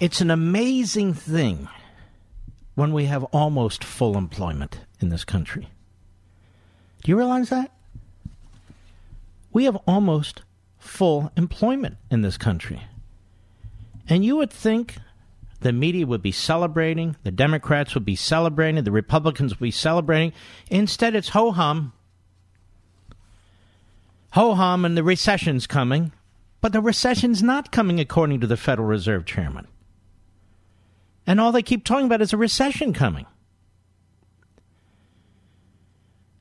it's an amazing thing when we have almost full employment in this country. Do you realize that? We have almost full employment in this country. And you would think the media would be celebrating, the Democrats would be celebrating, the Republicans would be celebrating. Instead, it's ho-hum. Ho-hum, and the recession's coming. But the recession's not coming, according to the Federal Reserve Chairman. And all they keep talking about is a recession coming.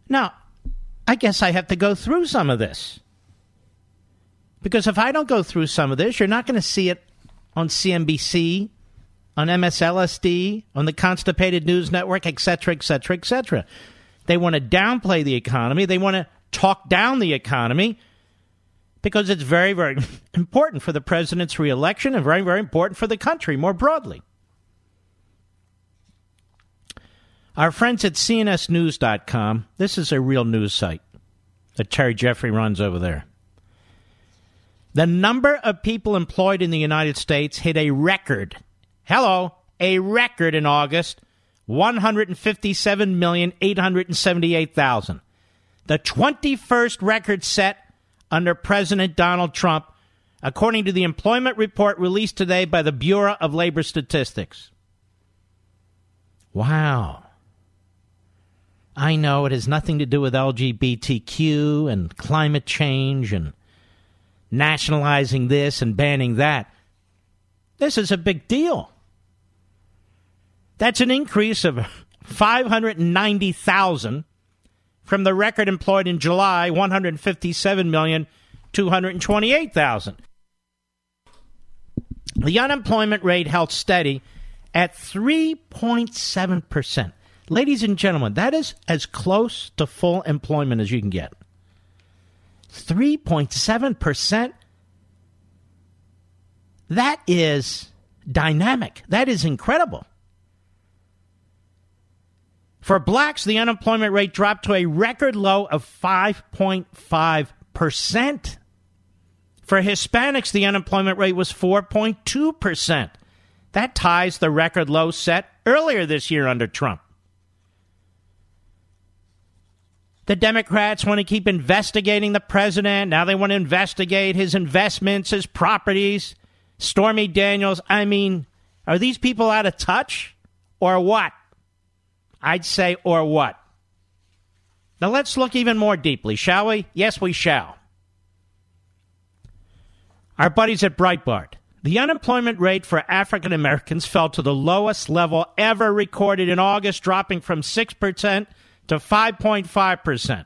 Now, I guess I have to go through some of this. Because if I don't go through some of this, you're not going to see it on CNBC, on MSNBC, on the Constipated News Network, etc., etc., etc. They want to downplay the economy. They want to talk down the economy because it's very, very important for the president's reelection and very, very important for the country more broadly. Our friends at cnsnews.com, this is a real news site that Terry Jeffrey runs over there. The number of people employed in the United States hit a record, a record in August, 157,878,000. The 21st record set under President Donald Trump, according to the employment report released today by the Bureau of Labor Statistics. Wow. I know it has nothing to do with LGBTQ and climate change and nationalizing this and banning that. This is a big deal. That's an increase of 590,000 from the record employed in July, 157,228,000. The unemployment rate held steady at 3.7%. Ladies and gentlemen, that is as close to full employment as you can get. 3.7%. That is dynamic. That is incredible. For blacks, the unemployment rate dropped to a record low of 5.5%. For Hispanics, the unemployment rate was 4.2%. That ties the record low set earlier this year under Trump. The Democrats want to keep investigating the president. Now they want to investigate his investments, his properties, Stormy Daniels. I mean, are these people out of touch or what? I'd say or what. Now let's look even more deeply, shall we? Yes, we shall. Our buddies at Breitbart. The unemployment rate for African Americans fell to the lowest level ever recorded in August, dropping from 6% to 5.5%.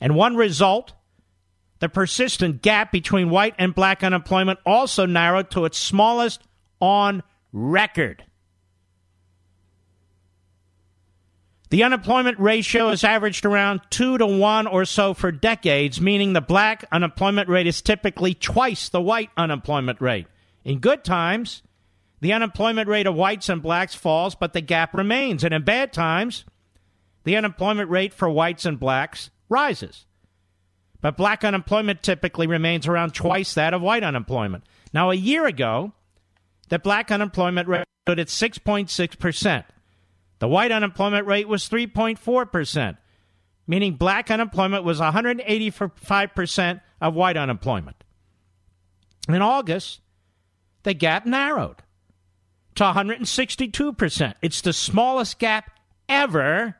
And one result, the persistent gap between white and black unemployment also narrowed to its smallest on record. The unemployment ratio has averaged around 2 to 1 or so for decades, meaning the black unemployment rate is typically twice the white unemployment rate. In good times, the unemployment rate of whites and blacks falls, but the gap remains. And in bad times, the unemployment rate for whites and blacks rises. But black unemployment typically remains around twice that of white unemployment. Now, a year ago, the black unemployment rate stood at 6.6%. The white unemployment rate was 3.4%, meaning black unemployment was 185% of white unemployment. In August, the gap narrowed to 162%. It's the smallest gap ever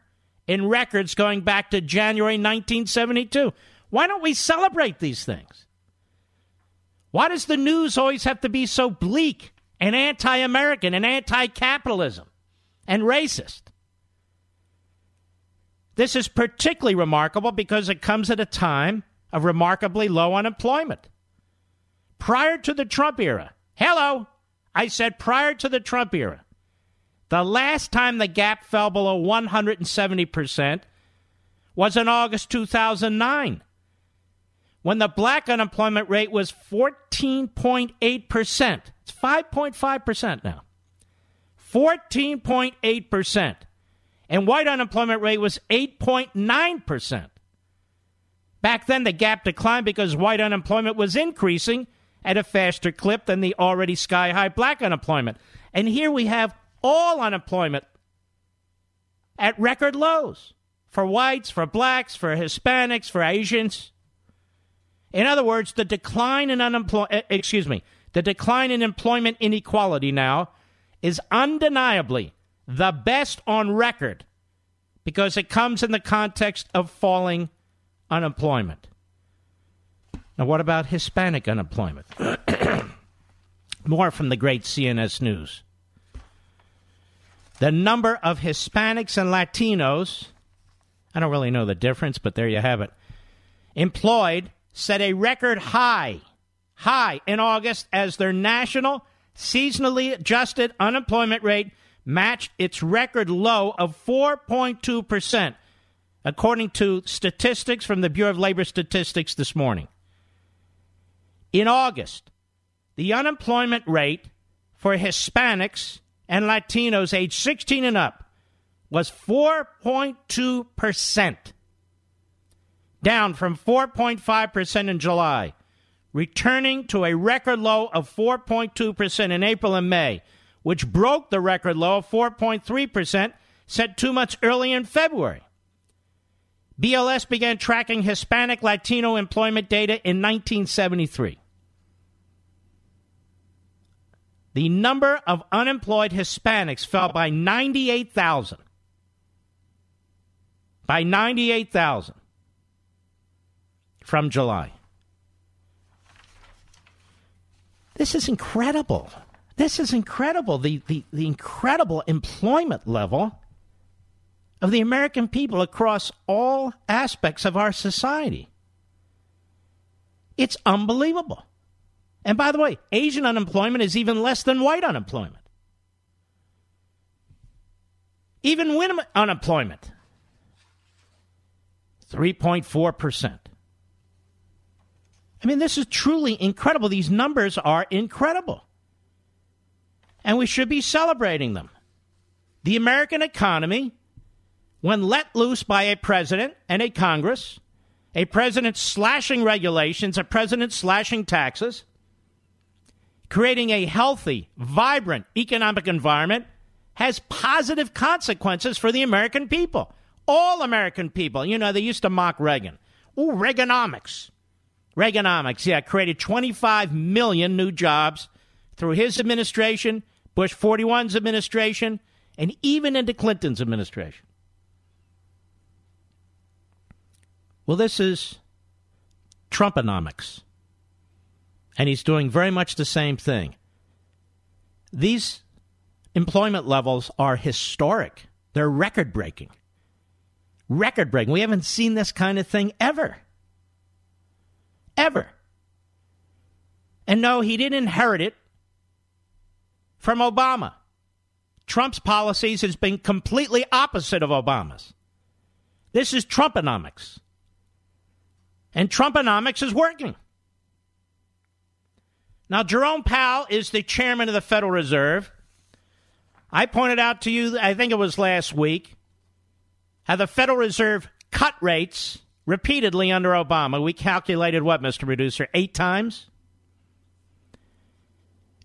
in records going back to January 1972. Why don't we celebrate these things? Why does the news always have to be so bleak and anti-American and anti-capitalism and racist? This is particularly remarkable because it comes at a time of remarkably low unemployment. Prior to the Trump era, hello, I said prior to the Trump era, the last time the gap fell below 170% was in August 2009, when the black unemployment rate was 14.8%. It's 5.5% now. 14.8%. And white unemployment rate was 8.9%. Back then, the gap declined because white unemployment was increasing at a faster clip than the already sky-high black unemployment. And here we have all unemployment at record lows for whites, for blacks, for Hispanics, for Asians. In other words, the decline in employment inequality now is undeniably the best on record because it comes in the context of falling unemployment. Now, what about Hispanic unemployment? More from the great CNS News. The number of Hispanics and Latinos, I don't really know the difference, but there you have it, employed set a record high in August as their national seasonally adjusted unemployment rate matched its record low of 4.2%, according to statistics from the Bureau of Labor Statistics this morning. In August, the unemployment rate for Hispanics and Latinos age 16 and up was 4.2%, down from 4.5% in July, returning to a record low of 4.2% in April and May, which broke the record low of 4.3% set 2 months early in February. BLS began tracking Hispanic Latino employment data in 1973. The number of unemployed Hispanics fell by 98,000. By 98,000 from July. This is incredible. This is incredible, the incredible employment level of the American people across all aspects of our society. It's unbelievable. And by the way, Asian unemployment is even less than white unemployment. Even women unemployment, 3.4%. I mean, this is truly incredible. These numbers are incredible. And we should be celebrating them. The American economy, when let loose by a president and a Congress, a president slashing regulations, a president slashing taxes, creating a healthy, vibrant economic environment, has positive consequences for the American people. All American people. You know, they used to mock Reagan. Ooh, Reaganomics. Reaganomics, yeah, created 25 million new jobs through his administration, Bush 41's administration, and even into Clinton's administration. Well, this is Trumponomics. And he's doing very much the same thing. These employment levels are historic. They're record-breaking. Record-breaking. We haven't seen this kind of thing ever. Ever. And no, he didn't inherit it from Obama. Trump's policies has been completely opposite of Obama's. This is Trumponomics. And Trumponomics is working. Now, Jerome Powell is the chairman of the Federal Reserve. I pointed out to you, I think it was last week, how the Federal Reserve cut rates repeatedly under Obama. We calculated what, Mr. Producer? 8 times?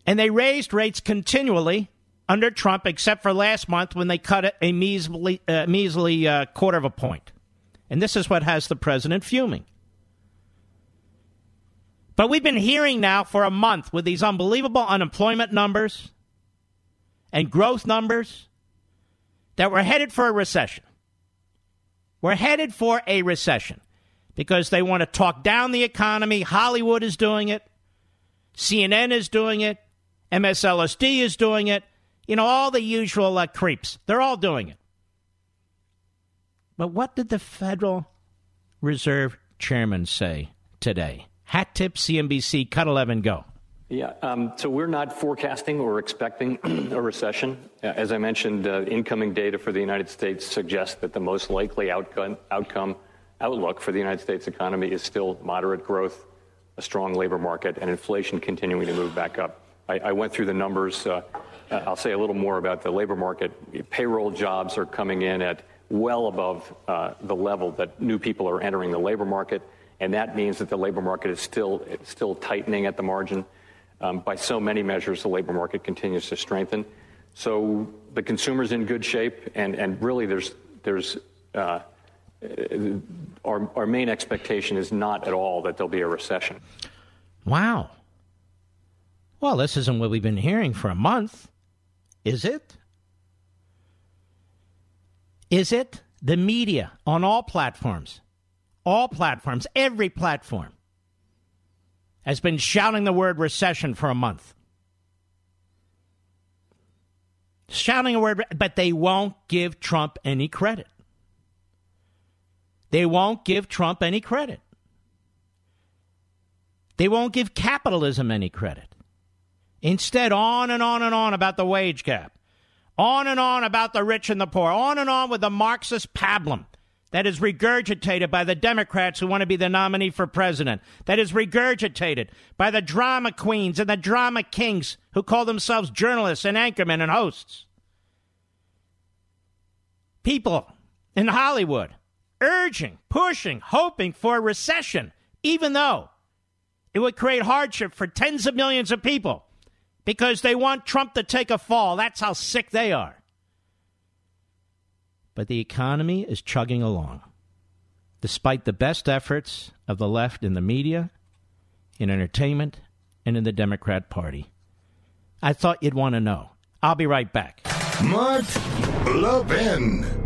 And they raised rates continually under Trump, except for last month when they cut a measly quarter of a point. And this is what has the president fuming. But we've been hearing now for a month with these unbelievable unemployment numbers and growth numbers that we're headed for a recession. We're headed for a recession because they want to talk down the economy. Hollywood is doing it. CNN is doing it. MSLSD is doing it. You know, all the usual creeps. They're all doing it. But what did the Federal Reserve chairman say today? Hat tip, CNBC, cut 11, go. Yeah, so we're not forecasting or expecting a recession. As I mentioned, incoming data for the United States suggests that the most likely outlook for the United States economy is still moderate growth, a strong labor market, and inflation continuing to move back up. I went through the numbers. I'll say a little more about the labor market. Payroll jobs are coming in at well above the level that new people are entering the labor market, and that means that the labor market is still tightening at the margin. By so many measures, the labor market continues to strengthen. So the consumer's in good shape, and really there's our main expectation is not at all that there'll be a recession. Wow. Well, this isn't what we've been hearing for a month, is it? Is it? The media on all platforms, every platform, has been shouting the word recession for a month. Shouting a word, but they won't give Trump any credit. They won't give Trump any credit. They won't give capitalism any credit. Instead, on and on and on about the wage gap. On and on about the rich and the poor. On and on with the Marxist pablum that is regurgitated by the Democrats who want to be the nominee for president. That is regurgitated by the drama queens and the drama kings who call themselves journalists and anchormen and hosts. People in Hollywood urging, pushing, hoping for a recession, even though it would create hardship for tens of millions of people. Because they want Trump to take a fall. That's how sick they are. But the economy is chugging along. Despite the best efforts of the left in the media, in entertainment, and in the Democrat Party. I thought you'd want to know. I'll be right back. Mark Levin.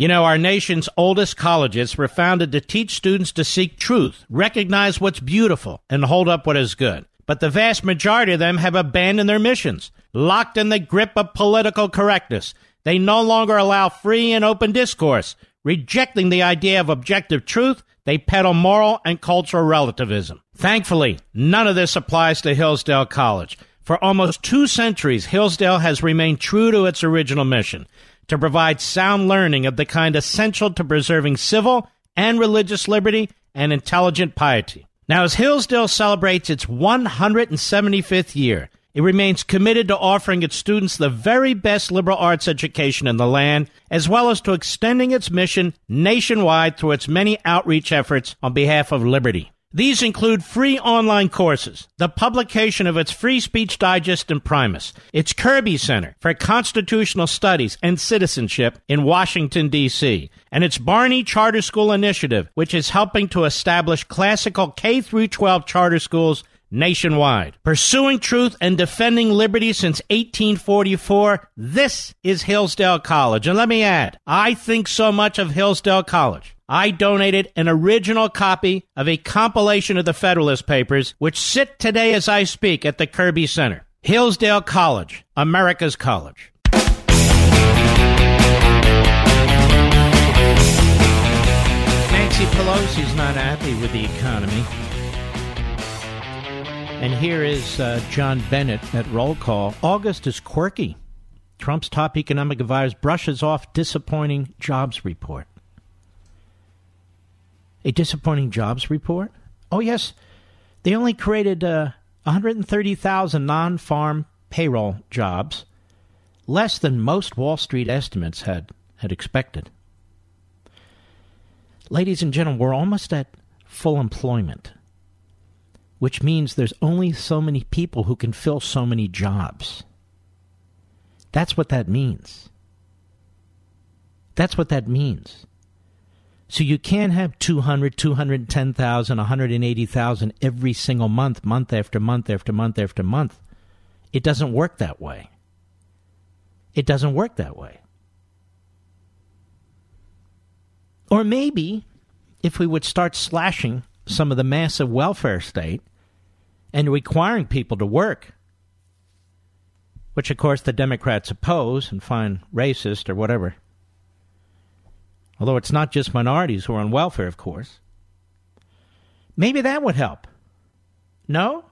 You know, our nation's oldest colleges were founded to teach students to seek truth, recognize what's beautiful, and hold up what is good. But the vast majority of them have abandoned their missions, locked in the grip of political correctness. They no longer allow free and open discourse. Rejecting the idea of objective truth, they peddle moral and cultural relativism. Thankfully, none of this applies to Hillsdale College. For almost 2 centuries, Hillsdale has remained true to its original mission. To provide sound learning of the kind essential to preserving civil and religious liberty and intelligent piety. Now, as Hillsdale celebrates its 175th year, it remains committed to offering its students the very best liberal arts education in the land, as well as to extending its mission nationwide through its many outreach efforts on behalf of liberty. These include free online courses, the publication of its Free Speech Digest and Primus, its Kirby Center for Constitutional Studies and Citizenship in Washington, D.C., and its Barney Charter School Initiative, which is helping to establish classical K-12 charter schools nationwide. Pursuing truth and defending liberty since 1844, this is Hillsdale College. And let me add, I think so much of Hillsdale College. I donated an original copy of a compilation of the Federalist papers, which sit today as I speak at the Kirby Center. Hillsdale College, America's College. Nancy Pelosi's not happy with the economy. And here is John Bennett at Roll Call. August is quirky. Trump's top economic advisor brushes off disappointing jobs report. A disappointing jobs report? Oh, yes. They only created 130,000 non-farm payroll jobs, less than most Wall Street estimates had expected. Ladies and gentlemen, we're almost at full employment, which means there's only so many people who can fill so many jobs. That's what that means. That's what that means. So you can't have 200, 210,000, 180,000 every single month, month after month after month after month. It doesn't work that way. It doesn't work that way. Or maybe if we would start slashing some of the massive welfare state and requiring people to work, which, of course, the Democrats oppose and find racist or whatever. Although it's not just minorities who are on welfare, of course. Maybe that would help. No?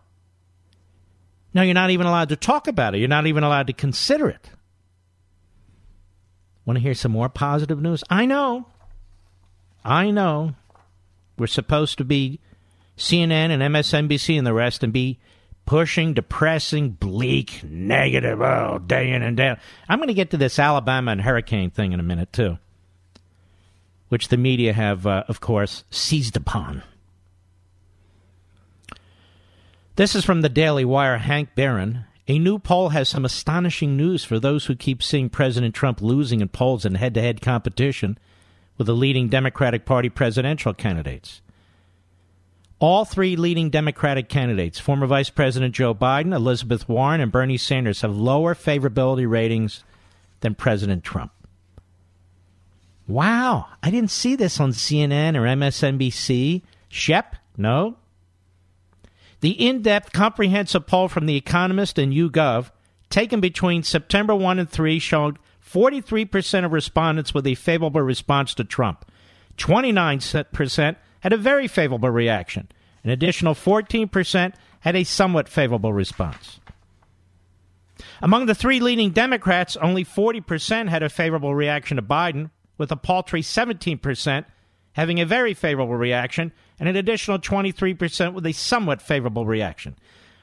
No, you're not even allowed to talk about it. You're not even allowed to consider it. Want to hear some more positive news? I know. We're supposed to be CNN and MSNBC and the rest and be pushing, depressing, bleak, negative, oh, day in and day out. I'm going to get to this Alabama and hurricane thing in a minute, too, which the media have, of course, seized upon. This is from the Daily Wire, Hank Barron. A new poll has some astonishing news for those who keep seeing President Trump losing in polls in head-to-head competition with the leading Democratic Party presidential candidates. All three leading Democratic candidates, former Vice President Joe Biden, Elizabeth Warren, and Bernie Sanders, have lower favorability ratings than President Trump. Wow, I didn't see this on CNN or MSNBC. Shep, no. The in-depth comprehensive poll from The Economist and YouGov, taken between September 1 and 3, showed 43% of respondents with a favorable response to Trump. 29% had a very favorable reaction. An additional 14% had a somewhat favorable response. Among the three leading Democrats, only 40% had a favorable reaction to Biden, with a paltry 17% having a very favorable reaction, and an additional 23% with a somewhat favorable reaction.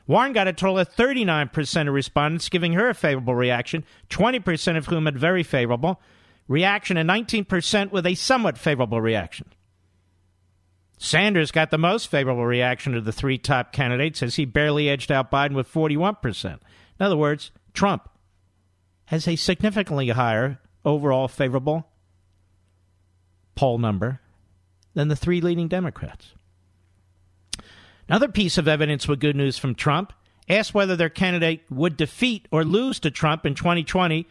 Warren got a total of 39% of respondents giving her a favorable reaction, 20% of whom had very favorable reaction, and 19% with a somewhat favorable reaction. Sanders got the most favorable reaction of the three top candidates, as he barely edged out Biden with 41%. In other words, Trump has a significantly higher overall favorable poll number than the three leading Democrats. Another piece of evidence with good news from Trump, asked whether their candidate would defeat or lose to Trump in 2020,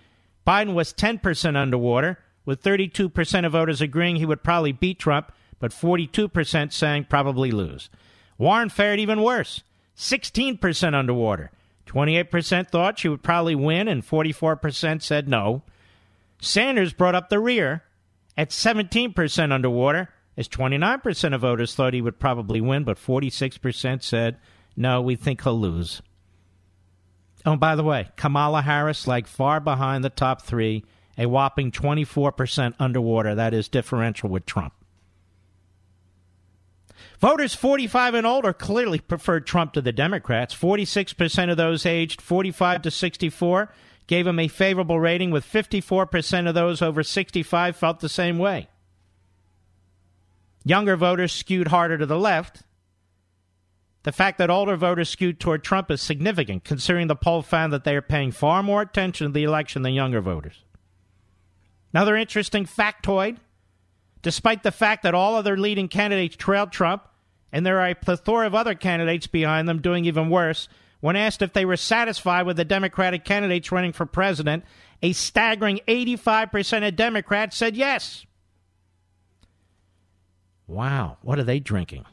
Biden was 10% underwater, with 32% of voters agreeing he would probably beat Trump, but 42% saying probably lose. Warren fared even worse, 16% underwater. 28% thought she would probably win, and 44% said no. Sanders brought up the rear at 17% underwater, as 29% of voters thought he would probably win, but 46% said, no, we think he'll lose. Oh, and by the way, Kamala Harris lagged far behind the top three, a whopping 24% underwater. That is differential with Trump. Voters 45 and older clearly preferred Trump to the Democrats. 46% of those aged 45 to 64 gave him a favorable rating, with 54% of those over 65 felt the same way. Younger voters skewed harder to the left. The fact that older voters skewed toward Trump is significant, considering the poll found that they are paying far more attention to the election than younger voters. Another interesting factoid, despite the fact that all other leading candidates trailed Trump, and there are a plethora of other candidates behind them doing even worse, when asked if they were satisfied with the Democratic candidates running for president, a staggering 85% of Democrats said yes. Wow, what are they drinking?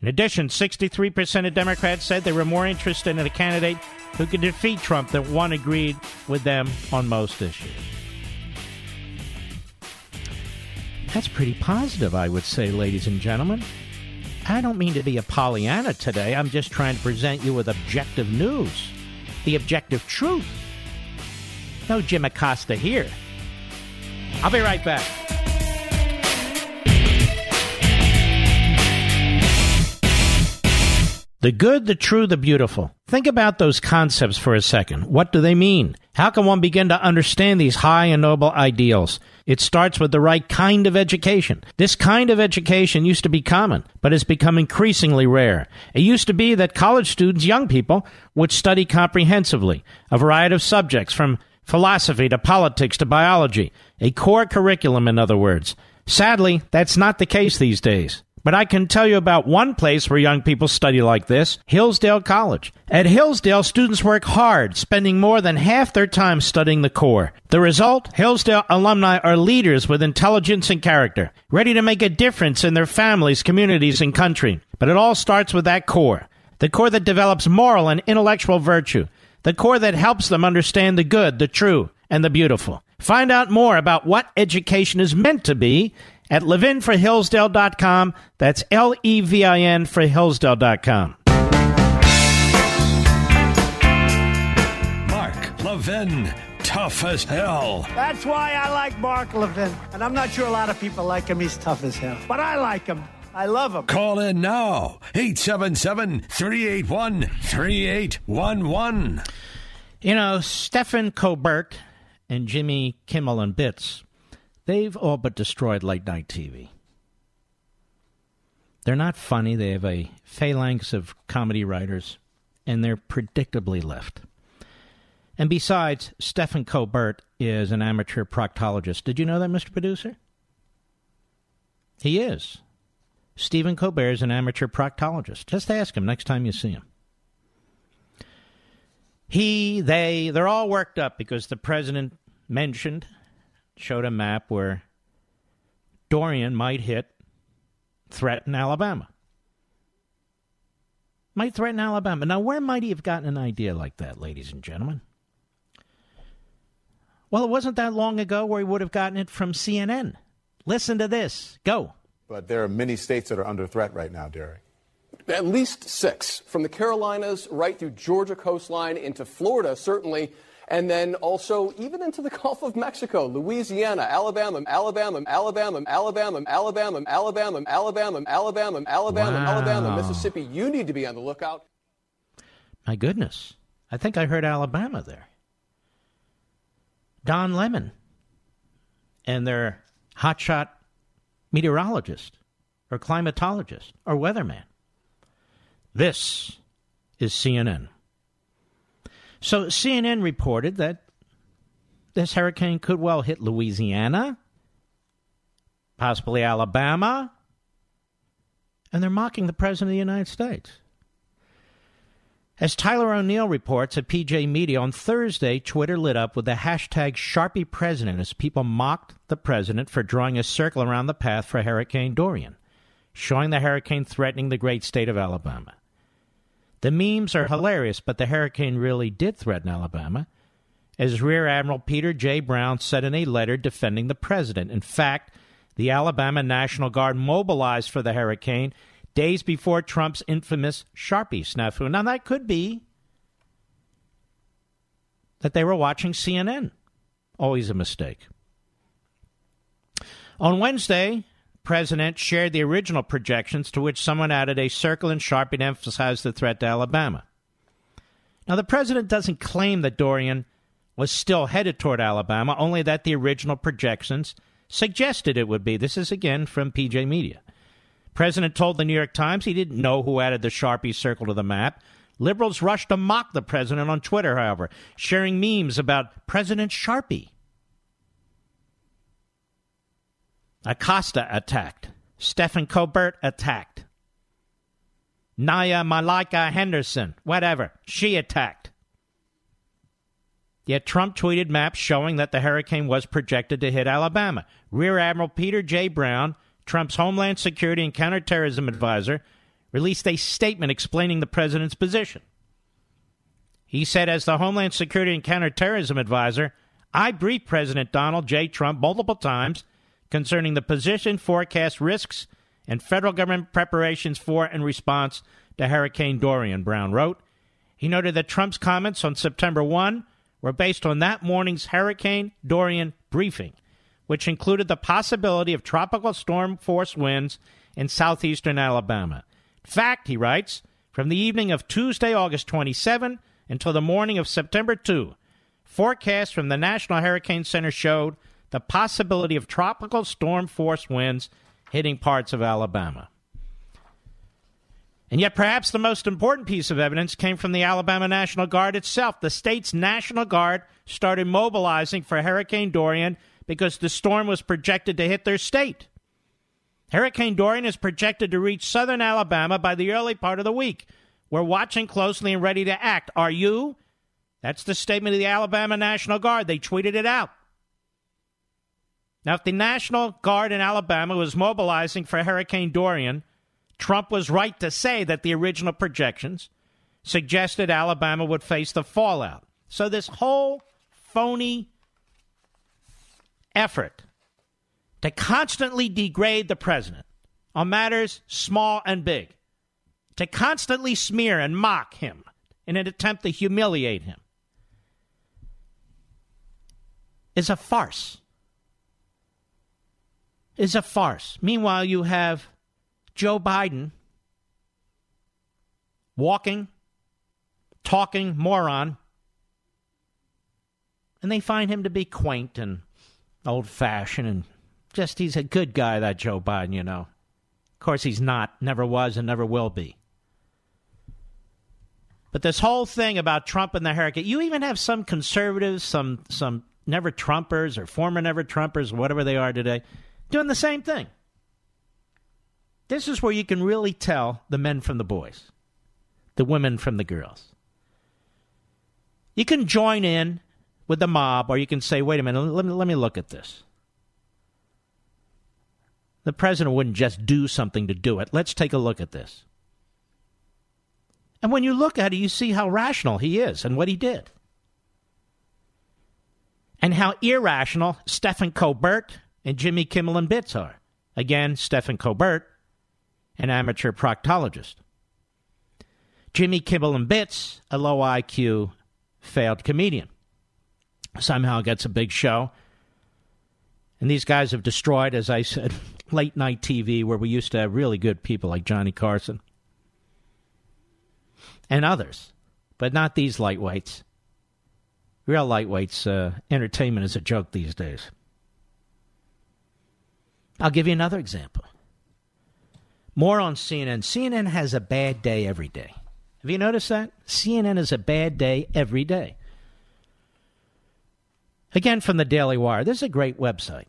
In addition, 63% of Democrats said they were more interested in a candidate who could defeat Trump than one agreed with them on most issues. That's pretty positive, I would say, ladies and gentlemen. I don't mean to be a Pollyanna today. I'm just trying to present you with objective news, the objective truth. No Jim Acosta here. I'll be right back. The good, the true, the beautiful. Think about those concepts for a second. What do they mean? How can one begin to understand these high and noble ideals? It starts with the right kind of education. This kind of education used to be common, but has become increasingly rare. It used to be that college students, young people, would study comprehensively a variety of subjects, from philosophy to politics to biology. A core curriculum, in other words. Sadly, that's not the case these days. But I can tell you about one place where young people study like this, Hillsdale College. At Hillsdale, students work hard, spending more than half their time studying the core. The result? Hillsdale alumni are leaders with intelligence and character, ready to make a difference in their families, communities, and country. But it all starts with that core, the core that develops moral and intellectual virtue, the core that helps them understand the good, the true, and the beautiful. Find out more about what education is meant to be at levinforhillsdale.com. That's Levin for Hillsdale.com. Mark Levin, tough as hell. That's why I like Mark Levin. And I'm not sure a lot of people like him. He's tough as hell. But I like him. I love them. Call in now, 877-381-3811. You know, Stephen Colbert and Jimmy Kimmel and Bits, they've all but destroyed late-night TV. They're not funny. They have a phalanx of comedy writers, and they're predictably left. And besides, Stephen Colbert is an amateur proctologist. Did you know that, Mr. Producer? He is. Stephen Colbert is an amateur proctologist. Just ask him next time you see him. They're all worked up because the president showed a map where Dorian might threaten Alabama. Might threaten Alabama. Now, where might he have gotten an idea like that, ladies and gentlemen? Well, it wasn't that long ago where he would have gotten it from CNN. Listen to this. Go. But there are many states that are under threat right now, Derek. At least six, from the Carolinas right through Georgia coastline into Florida, certainly, and then also even into the Gulf of Mexico, Louisiana, Alabama, Mississippi. You need to be on the lookout. My goodness. I think I heard Alabama there. Don Lemon and their hotshot meteorologist or climatologist or weatherman. This is CNN. So CNN reported that this hurricane could well hit Louisiana, possibly Alabama, and they're mocking the President of the United States. As Tyler O'Neill reports at PJ Media, on Thursday, Twitter lit up with the hashtag #SharpiePresident as people mocked the president for drawing a circle around the path for Hurricane Dorian, showing the hurricane threatening the great state of Alabama. The memes are hilarious, but the hurricane really did threaten Alabama, as Rear Admiral Peter J. Brown said in a letter defending the president. In fact, the Alabama National Guard mobilized for the hurricane days before Trump's infamous Sharpie snafu. Now, that could be that they were watching CNN. Always a mistake. On Wednesday, the president shared the original projections to which someone added a circle and Sharpie to emphasize the threat to Alabama. Now, the president doesn't claim that Dorian was still headed toward Alabama, only that the original projections suggested it would be. This is, again, from PJ Media. President told the New York Times he didn't know who added the Sharpie circle to the map. Liberals rushed to mock the president on Twitter, however, sharing memes about President Sharpie. Acosta attacked. Stephen Colbert attacked. Naya Malika Henderson, whatever, she attacked. Yet Trump tweeted maps showing that the hurricane was projected to hit Alabama. Rear Admiral Peter J. Brown, Trump's Homeland Security and Counterterrorism Advisor, released a statement explaining the president's position. He said, as the Homeland Security and Counterterrorism Advisor, I briefed President Donald J. Trump multiple times concerning the position, forecast, risks, and federal government preparations for and response to Hurricane Dorian, Brown wrote. He noted that Trump's comments on September 1 were based on that morning's Hurricane Dorian briefing, which included the possibility of tropical storm-force winds in southeastern Alabama. In fact, he writes, from the evening of Tuesday, August 27, until the morning of September 2, forecasts from the National Hurricane Center showed the possibility of tropical storm-force winds hitting parts of Alabama. And yet perhaps the most important piece of evidence came from the Alabama National Guard itself. The state's National Guard started mobilizing for Hurricane Dorian because the storm was projected to hit their state. Hurricane Dorian is projected to reach southern Alabama by the early part of the week. We're watching closely and ready to act. Are you? That's the statement of the Alabama National Guard. They tweeted it out. Now, if the National Guard in Alabama was mobilizing for Hurricane Dorian, Trump was right to say that the original projections suggested Alabama would face the fallout. So this whole phony effort to constantly degrade the president on matters small and big, to constantly smear and mock him in an attempt to humiliate him, is a farce. Is a farce. Meanwhile, you have Joe Biden, walking, talking moron, and they find him to be quaint and old-fashioned and just he's a good guy, that Joe Biden, you know. Of course, he's not, never was, and never will be. But this whole thing about Trump and the hurricane, you even have some conservatives, some never-Trumpers or former never-Trumpers, whatever they are today, doing the same thing. This is where you can really tell the men from the boys, the women from the girls. You can join in with the mob, or you can say, wait a minute, let me look at this. The president wouldn't just do something to do it. Let's take a look at this. And when you look at it, you see how rational he is and what he did. And how irrational Stephen Colbert and Jimmy Kimmel and Bits are. Again, Stephen Colbert, an amateur proctologist. Jimmy Kimmel and Bits, a low IQ failed comedian. Somehow gets a big show. And these guys have destroyed, as I said, late night TV, where we used to have really good people like Johnny Carson and others, but not these lightweights. Real lightweights, entertainment is a joke these days. I'll give you another example. More on CNN. CNN has a bad day every day. Have you noticed that? CNN is a bad day every day. Again, from the Daily Wire. This is a great website.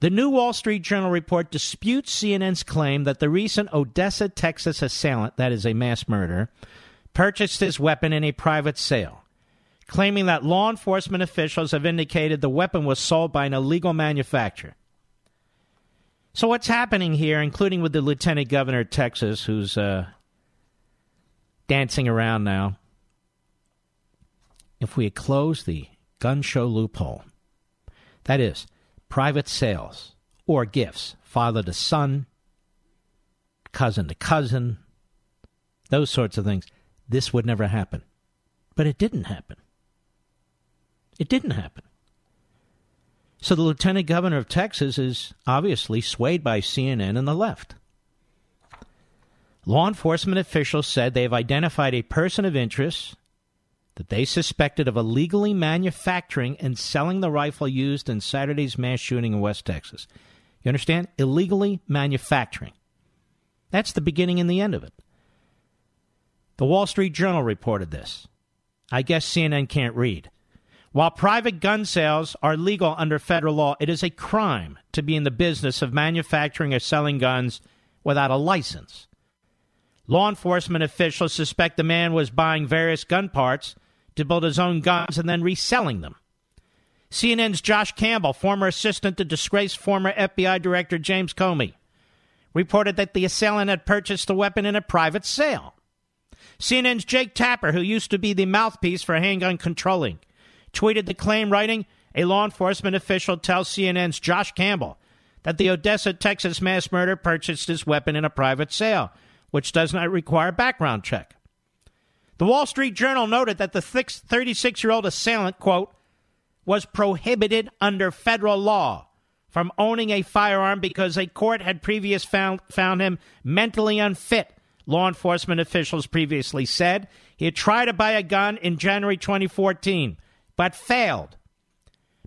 The new Wall Street Journal report disputes CNN's claim that the recent Odessa, Texas assailant, that is a mass murderer, purchased his weapon in a private sale, claiming that law enforcement officials have indicated the weapon was sold by an illegal manufacturer. So what's happening here, including with the lieutenant governor of Texas, who's dancing around now, if we close the gun show loophole, that is, private sales or gifts, father to son, cousin to cousin, those sorts of things, this would never happen. But it didn't happen. It didn't happen. So the lieutenant governor of Texas is obviously swayed by CNN and the left. Law enforcement officials said they have identified a person of interest that they suspected of illegally manufacturing and selling the rifle used in Saturday's mass shooting in West Texas. You understand? Illegally manufacturing. That's the beginning and the end of it. The Wall Street Journal reported this. I guess CNN can't read. While private gun sales are legal under federal law, it is a crime to be in the business of manufacturing or selling guns without a license. Law enforcement officials suspect the man was buying various gun parts to build his own guns and then reselling them. CNN's Josh Campbell, former assistant to disgraced former FBI Director James Comey, reported that the assailant had purchased the weapon in a private sale. CNN's Jake Tapper, who used to be the mouthpiece for handgun controlling, tweeted the claim, writing, a law enforcement official tells CNN's Josh Campbell that the Odessa, Texas mass murderer purchased his weapon in a private sale, which does not require a background check. The Wall Street Journal noted that the 36-year-old assailant, quote, was prohibited under federal law from owning a firearm because a court had previously found him mentally unfit, law enforcement officials previously said. He had tried to buy a gun in January 2014, but failed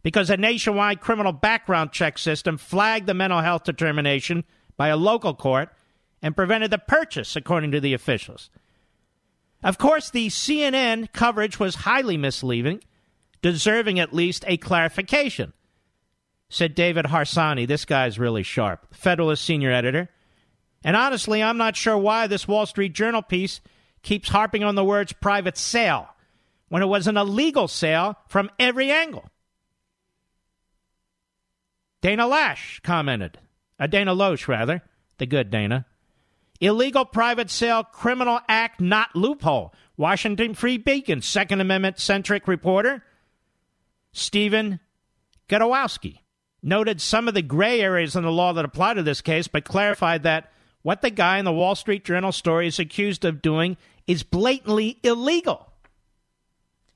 because a nationwide criminal background check system flagged the mental health determination by a local court and prevented the purchase, according to the officials. Of course, the CNN coverage was highly misleading, deserving at least a clarification. said David Harsanyi. This guy's really sharp. Federalist senior editor. And honestly, I'm not sure why this Wall Street Journal piece keeps harping on the words private sale when it was an illegal sale from every angle. Dana Loesch commented. Dana Loesch, rather. The good Dana. Illegal private sale, criminal act, not loophole. Washington Free Beacon, Second Amendment-centric reporter Stephen Gadowski noted some of the gray areas in the law that apply to this case, but clarified that what the guy in the Wall Street Journal story is accused of doing is blatantly illegal.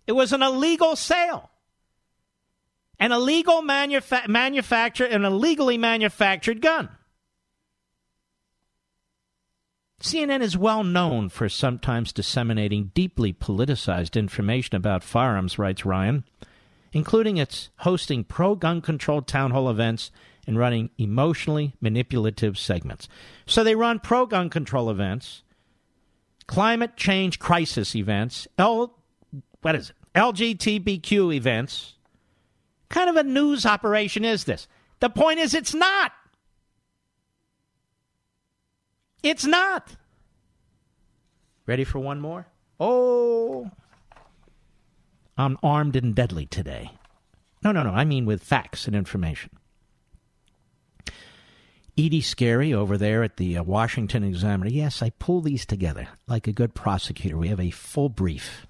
It was an illegal sale. An illegal manufacture, an illegally manufactured gun. CNN is well known for sometimes disseminating deeply politicized information about firearms rights, Ryan, including its hosting pro-gun control town hall events and running emotionally manipulative segments. So they run pro-gun control events, climate change crisis events, LGBTQ events. Kind of a news operation is this? The point is it's not. It's not. Ready for one more? Oh, I'm armed and deadly today. No. I mean with facts and information. Edie Scary over there at the Washington Examiner. Yes, I pull these together like a good prosecutor. We have a full brief.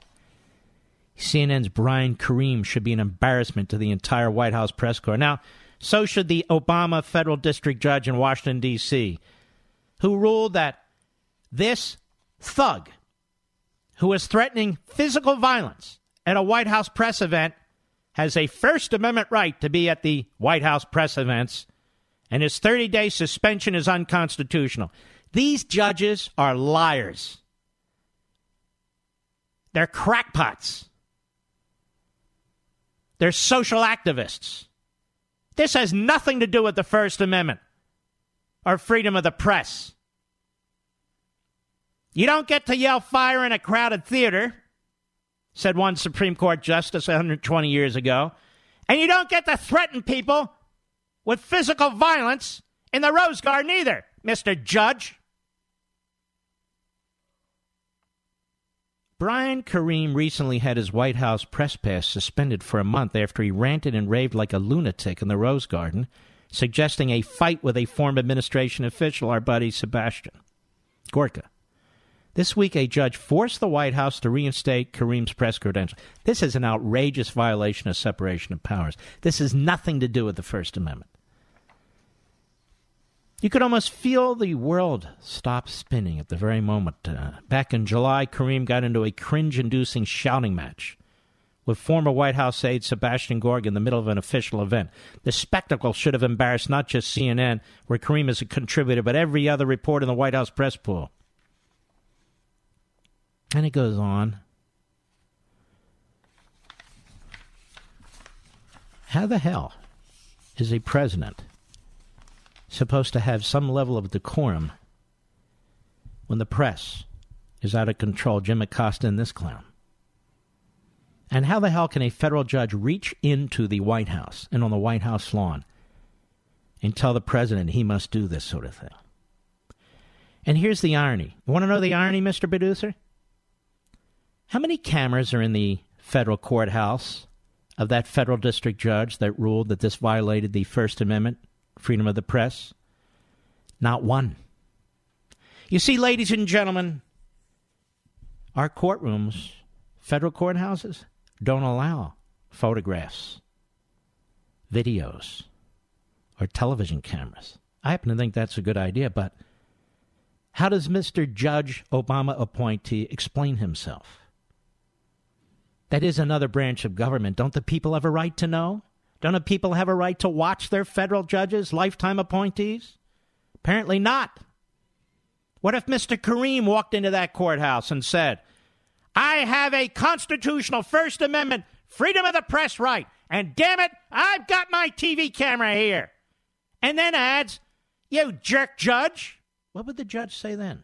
CNN's Brian Karim should be an embarrassment to the entire White House press corps. Now, so should the Obama federal district judge in Washington, D.C., who ruled that this thug who was threatening physical violence at a White House press event has a First Amendment right to be at the White House press events, and his 30-day suspension is unconstitutional. These judges are liars. They're crackpots. They're social activists. This has nothing to do with the First Amendment or freedom of the press. You don't get to yell fire in a crowded theater, said one Supreme Court justice 120 years ago. And you don't get to threaten people with physical violence in the Rose Garden either, Mr. Judge. Brian Karim recently had his White House press pass suspended for a month after he ranted and raved like a lunatic in the Rose Garden, suggesting a fight with a former administration official, our buddy Sebastian Gorka. This week, a judge forced the White House to reinstate Karim's press credentials. This is an outrageous violation of separation of powers. This has nothing to do with the First Amendment. You could almost feel the world stop spinning at the very moment. Back in July, Karim got into a cringe-inducing shouting match with former White House aide Sebastian Gorka in the middle of an official event. The spectacle should have embarrassed not just CNN, where Karim is a contributor, but every other report in the White House press pool. And it goes on. How the hell is a president supposed to have some level of decorum when the press is out of control? Jim Acosta and this clown. And how the hell can a federal judge reach into the White House and on the White House lawn and tell the president he must do this sort of thing? And here's the irony. You want to know the irony, Mr. Producer? How many cameras are in the federal courthouse of that federal district judge that ruled that this violated the First Amendment? Freedom of the press? Not one. You see, ladies and gentlemen, our courtrooms, federal courthouses, don't allow photographs, videos, or television cameras. I happen to think that's a good idea, but how does Mr. Judge Obama appointee explain himself? That is another branch of government. Don't the people have a right to know? Don't the people have a right to watch their federal judges, lifetime appointees? Apparently not. What if Mr. Karim walked into that courthouse and said, I have a constitutional First Amendment freedom of the press right, and damn it, I've got my TV camera here. And then adds, you jerk judge. What would the judge say then?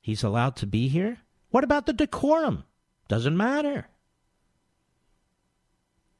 He's allowed to be here? What about the decorum? Doesn't matter.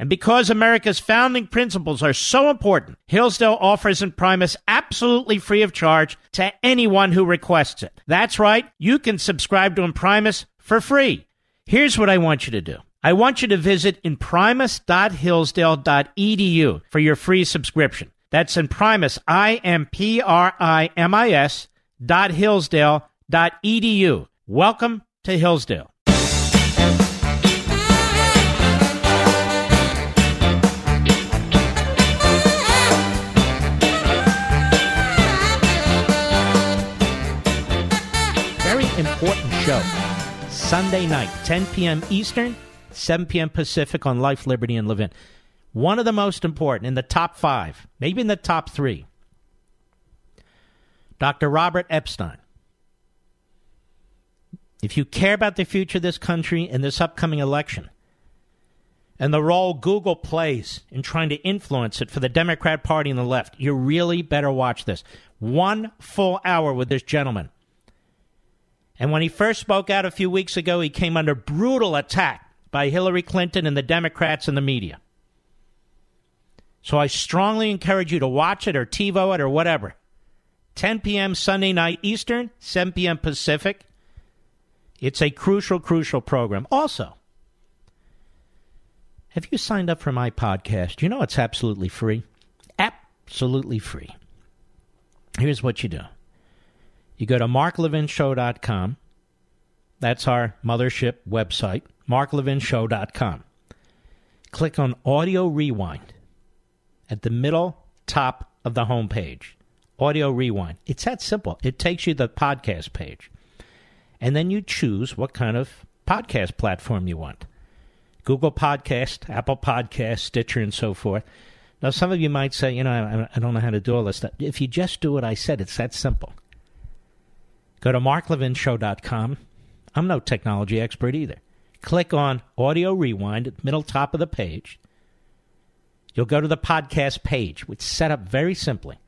And because America's founding principles are so important, Hillsdale offers Imprimis absolutely free of charge to anyone who requests it. That's right, you can subscribe to Imprimis for free. Here's what I want you to do. I want you to visit imprimis.hillsdale.edu for your free subscription. That's Imprimis, imprimis.hillsdale.edu. Welcome to Hillsdale. Important show, Sunday night, 10 p.m. Eastern, 7 p.m. Pacific on Life, Liberty, and Levin. One of the most important, in the top five, maybe in the top three, Dr. Robert Epstein. If you care about the future of this country and this upcoming election, and the role Google plays in trying to influence it for the Democrat Party and the left, you really better watch this. 1 full hour with this gentleman. And when he first spoke out a few weeks ago, he came under brutal attack by Hillary Clinton and the Democrats and the media. So I strongly encourage you to watch it or TiVo it or whatever. 10 p.m. Sunday night Eastern, 7 p.m. Pacific. It's a crucial, crucial program. Also, have you signed up for my podcast? You know it's absolutely free. Absolutely free. Here's what you do. You go to marklevinshow.com. That's our mothership website, marklevinshow.com. Click on Audio Rewind at the middle top of the homepage. Audio Rewind. It's that simple. It takes you to the podcast page. And then you choose what kind of podcast platform you want. Google Podcast, Apple Podcast, Stitcher, and so forth. Now, some of you might say, you know, I don't know how to do all this stuff. If you just do what I said, it's that simple. Go to marklevinshow.com. I'm no technology expert either. Click on Audio Rewind at the middle top of the page. You'll go to the podcast page, which is set up very simply.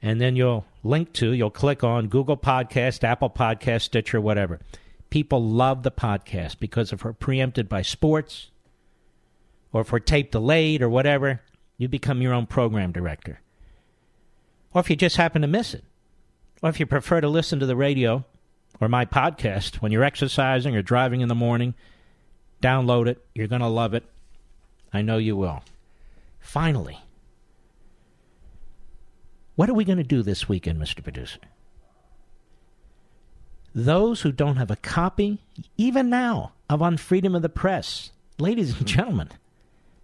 And then you'll click on Google Podcast, Apple Podcast, Stitcher, whatever. People love the podcast because if we're preempted by sports or if we're tape delayed or whatever, you become your own program director. Or if you just happen to miss it. Or if you prefer to listen to the radio or my podcast when you're exercising or driving in the morning, download it. You're going to love it. I know you will. Finally, what are we going to do this weekend, Mr. Producer? Those who don't have a copy, even now, of On Freedom of the Press, ladies and gentlemen,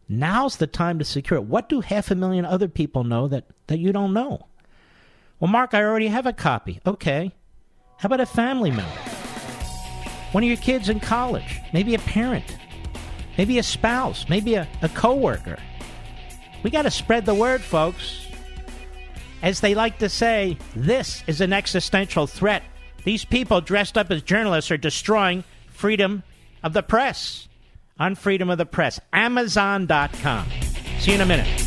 now's the time to secure it. What do 500,000 other people know that you don't know? Well, Mark, I already have a copy. Okay. How about a family member? One of your kids in college. Maybe a parent. Maybe a spouse. Maybe a coworker. We got to spread the word, folks. As they like to say, this is an existential threat. These people dressed up as journalists are destroying freedom of the press. On Freedom of the Press. Amazon.com. See you in a minute.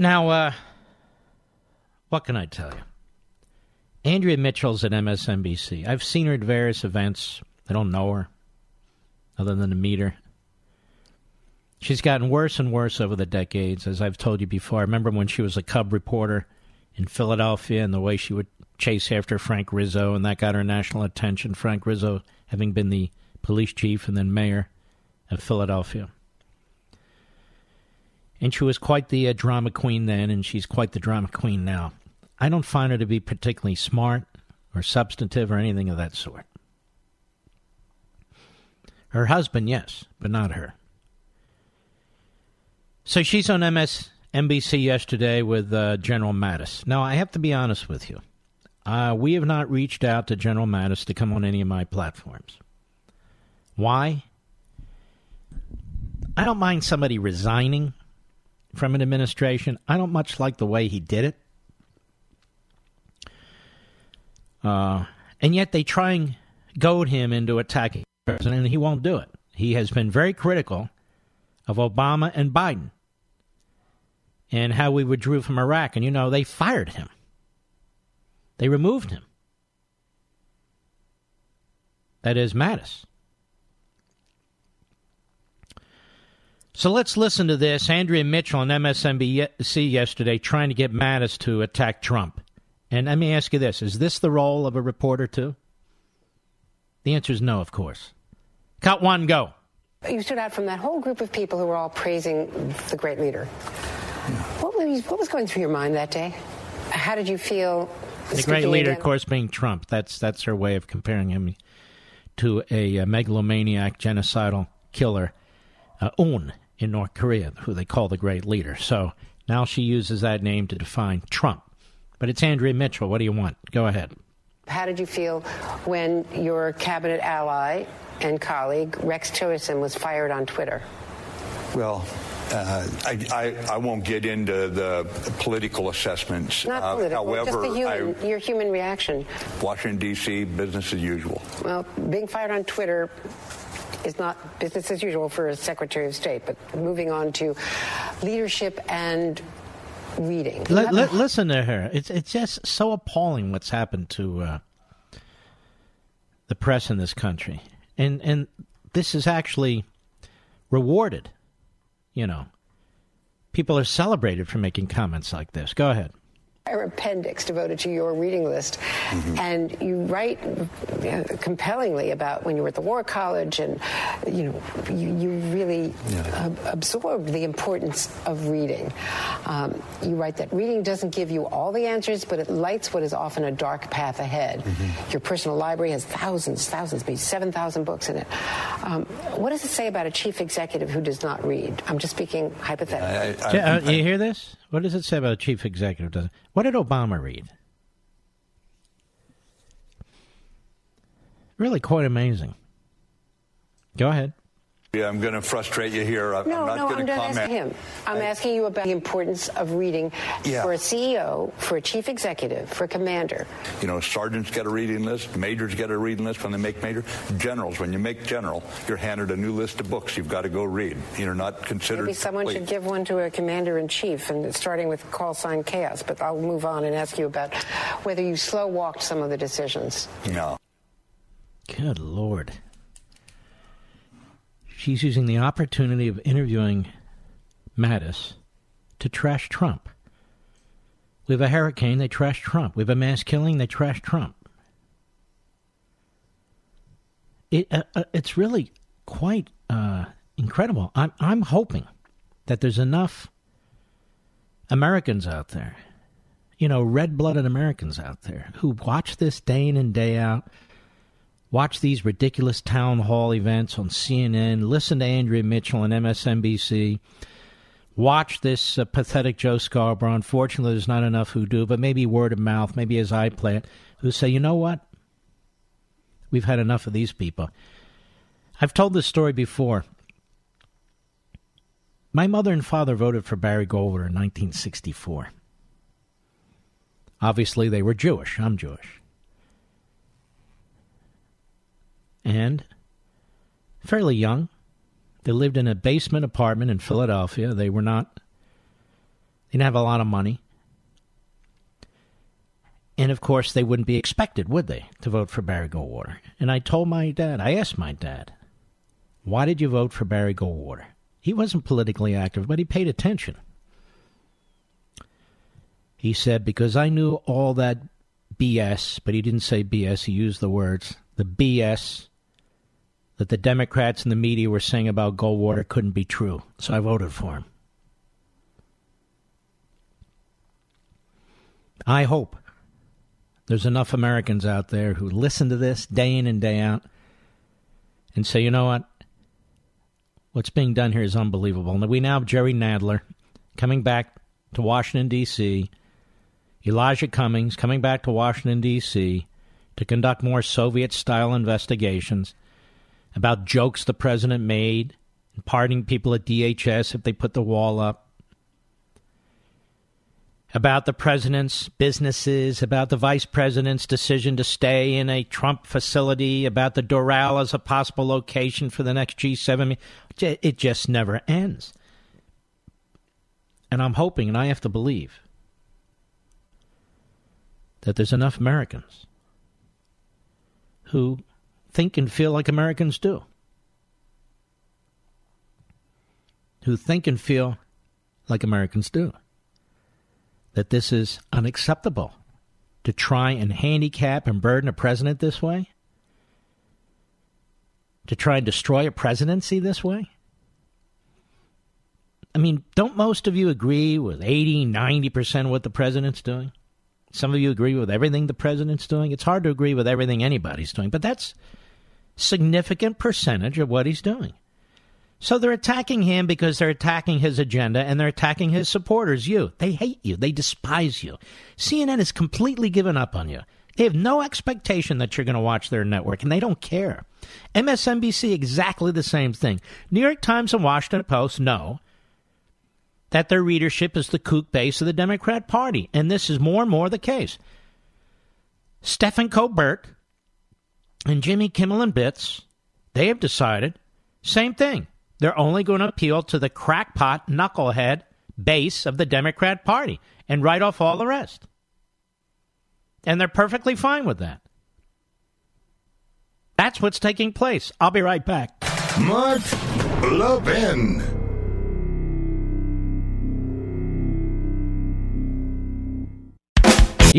Now, what can I tell you? Andrea Mitchell's at MSNBC. I've seen her at various events. I don't know her, other than to meet her. She's gotten worse and worse over the decades, as I've told you before. I remember when she was a cub reporter in Philadelphia and the way she would chase after Frank Rizzo, and that got her national attention. Frank Rizzo having been the police chief and then mayor of Philadelphia. And she was quite the drama queen then, and she's quite the drama queen now. I don't find her to be particularly smart or substantive or anything of that sort. Her husband, yes, but not her. So she's on MSNBC yesterday with General Mattis. Now, I have to be honest with you. We have not reached out to General Mattis to come on any of my platforms. Why? I don't mind somebody resigning from an administration. I don't much like the way he did it. And yet they try and goad him into attacking the president, and he won't do it. He has been very critical of Obama and Biden and how we withdrew from Iraq. And, you know, they fired him. They removed him. That is Mattis. So let's listen to this. Andrea Mitchell on MSNBC yesterday trying to get Mattis to attack Trump. And let me ask you this. Is this the role of a reporter, too? The answer is no, of course. Cut one, go. You stood out from that whole group of people who were all praising the great leader. What was going through your mind that day? How did you feel? The great leader, of course, being Trump. That's her way of comparing him to a megalomaniac, genocidal killer, Un. In North Korea, who they call the great leader. So now she uses that name to define Trump. But it's Andrea Mitchell. What do you want? Go ahead. How did you feel when your cabinet ally and colleague Rex Tillerson was fired on Twitter? Well, I won't get into the political assessments. Not political, however, just the human, your human reaction. Washington, D.C., business as usual. Well, being fired on Twitter is not business as usual for a Secretary of State, but moving on to leadership and reading. Listen to her. It's just so appalling what's happened to the press in this country. And this is actually rewarded. You know, people are celebrated for making comments like this. Go ahead. Our appendix devoted to your reading list. Mm-hmm. And you write compellingly about when you were at the War College and, you know, you really absorbed the importance of reading. You write that reading doesn't give you all the answers, but it lights what is often a dark path ahead. Mm-hmm. Your personal library has thousands, maybe 7,000 books in it. What does it say about a chief executive who does not read? I'm just speaking hypothetically. You hear this? What does it say about a chief executive doesn't? What did Obama read? Really quite amazing. Go ahead. Yeah, I'm going to frustrate you here. I'm not going to comment. I'm asking you about the importance of reading for a CEO, for a chief executive, for a commander. You know, sergeants get a reading list. Majors get a reading list when they make major. Generals, when you make general, you're handed a new list of books you've got to go read. You're not considered Maybe someone complete. Should give one to a commander-in-chief, and starting with #chaos. But I'll move on and ask you about whether you slow-walked some of the decisions. No. Good Lord. She's using the opportunity of interviewing Mattis to trash Trump. We have a hurricane, they trash Trump. We have a mass killing, they trash Trump. It's really quite incredible. I'm hoping that there's enough Americans out there, you know, red-blooded Americans out there who watch this day in and day out. Watch these ridiculous town hall events on CNN. Listen to Andrea Mitchell on MSNBC. Watch this pathetic Joe Scarborough. Unfortunately, there's not enough who do, but maybe word of mouth, maybe as I play it, who say, you know what? We've had enough of these people. I've told this story before. My mother and father voted for Barry Goldwater in 1964. Obviously, they were Jewish. I'm Jewish. And fairly young. They lived in a basement apartment in Philadelphia. They didn't have a lot of money. And, of course, they wouldn't be expected, would they, to vote for Barry Goldwater? And I asked my dad, why did you vote for Barry Goldwater? He wasn't politically active, but he paid attention. He said, because I knew all that BS, but he didn't say BS, he used the words, the BS that the Democrats and the media were saying about Goldwater couldn't be true. So I voted for him. I hope there's enough Americans out there who listen to this day in and day out and say, you know what? What's being done here is unbelievable. And we now have Jerry Nadler coming back to Washington, D.C., Elijah Cummings coming back to Washington, D.C., to conduct more Soviet-style investigations about jokes the president made, and pardoning people at DHS if they put the wall up, about the president's businesses, about the vice president's decision to stay in a Trump facility, about the Doral as a possible location for the next G7. It just never ends. And I'm hoping, and I have to believe, that there's enough Americans who think and feel like Americans do, that this is unacceptable to try and handicap and burden a president this way, to try and destroy a presidency this way. I mean, don't most of you agree with 80-90% of what the president's doing? Some of you agree with everything the president's doing. It's hard to agree with everything anybody's doing, but that's a significant percentage of what he's doing. So they're attacking him because they're attacking his agenda, and they're attacking his supporters, you. They hate you. They despise you. CNN has completely given up on you. They have no expectation that you're going to watch their network, and they don't care. MSNBC, exactly the same thing. New York Times and Washington Post know that their readership is the kook base of the Democrat Party, and this is more and more the case. Stephen Colbert and Jimmy Kimmel and Bitz, they have decided, same thing. They're only going to appeal to the crackpot, knucklehead base of the Democrat Party and write off all the rest. And they're perfectly fine with that. That's what's taking place. I'll be right back. Mark Levin. Do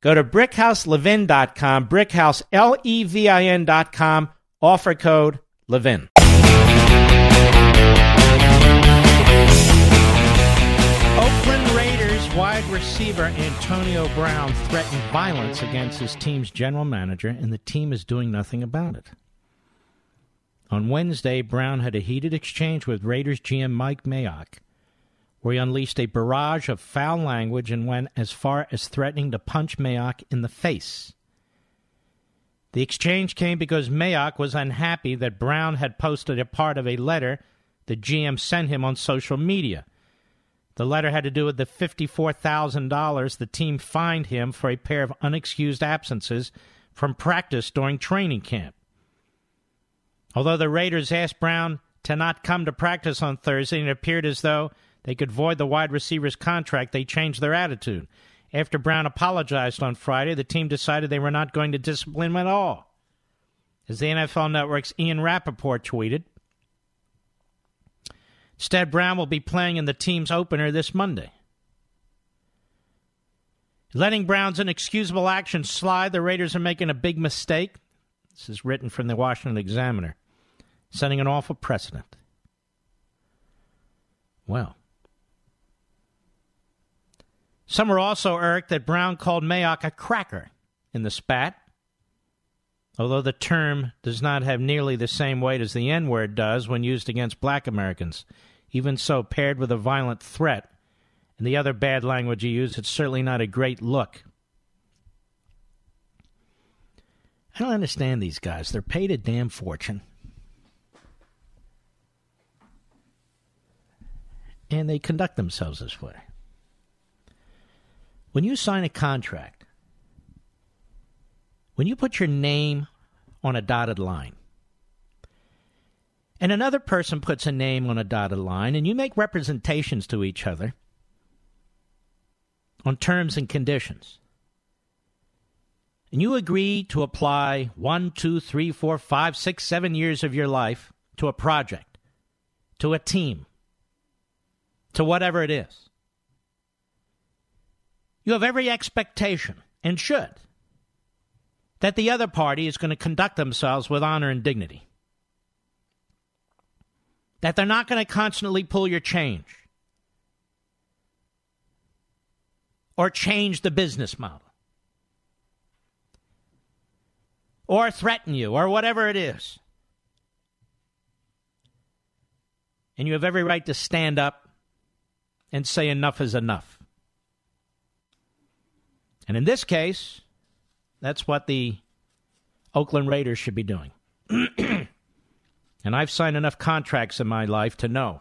Go to BrickhouseLevin.com, Brickhouse, L-E-V-I-N.com, offer code Levin. Oakland Raiders wide receiver Antonio Brown threatened violence against his team's general manager, and the team is doing nothing about it. On Wednesday, Brown had a heated exchange with Raiders GM Mike Mayock, where he unleashed a barrage of foul language and went as far as threatening to punch Mayock in the face. The exchange came because Mayock was unhappy that Brown had posted a part of a letter the GM sent him on social media. The letter had to do with the $54,000 the team fined him for a pair of unexcused absences from practice during training camp. Although the Raiders asked Brown to not come to practice on Thursday, it appeared as though they could void the wide receiver's contract. They changed their attitude. After Brown apologized on Friday, the team decided they were not going to discipline him at all. As the NFL Network's Ian Rappaport tweeted, instead, Brown will be playing in the team's opener this Monday. Letting Brown's inexcusable actions slide, the Raiders are making a big mistake. This is written from the Washington Examiner, setting an awful precedent. Well, some were also irked that Brown called Mayock a cracker in the spat, although the term does not have nearly the same weight as the N-word does when used against black Americans. Even so, paired with a violent threat and the other bad language you use, it's certainly not a great look. I don't understand these guys. They're paid a damn fortune, and they conduct themselves this way. When you sign a contract, when you put your name on a dotted line, and another person puts a name on a dotted line, and you make representations to each other on terms and conditions, and you agree to apply 1, 2, 3, 4, 5, 6, 7 years of your life to a project, to a team, to whatever it is, you have every expectation, and should, that the other party is going to conduct themselves with honor and dignity. That they're not going to constantly pull your change or change the business model or threaten you or whatever it is. And you have every right to stand up and say enough is enough. And in this case, that's what the Oakland Raiders should be doing. And I've signed enough contracts in my life to know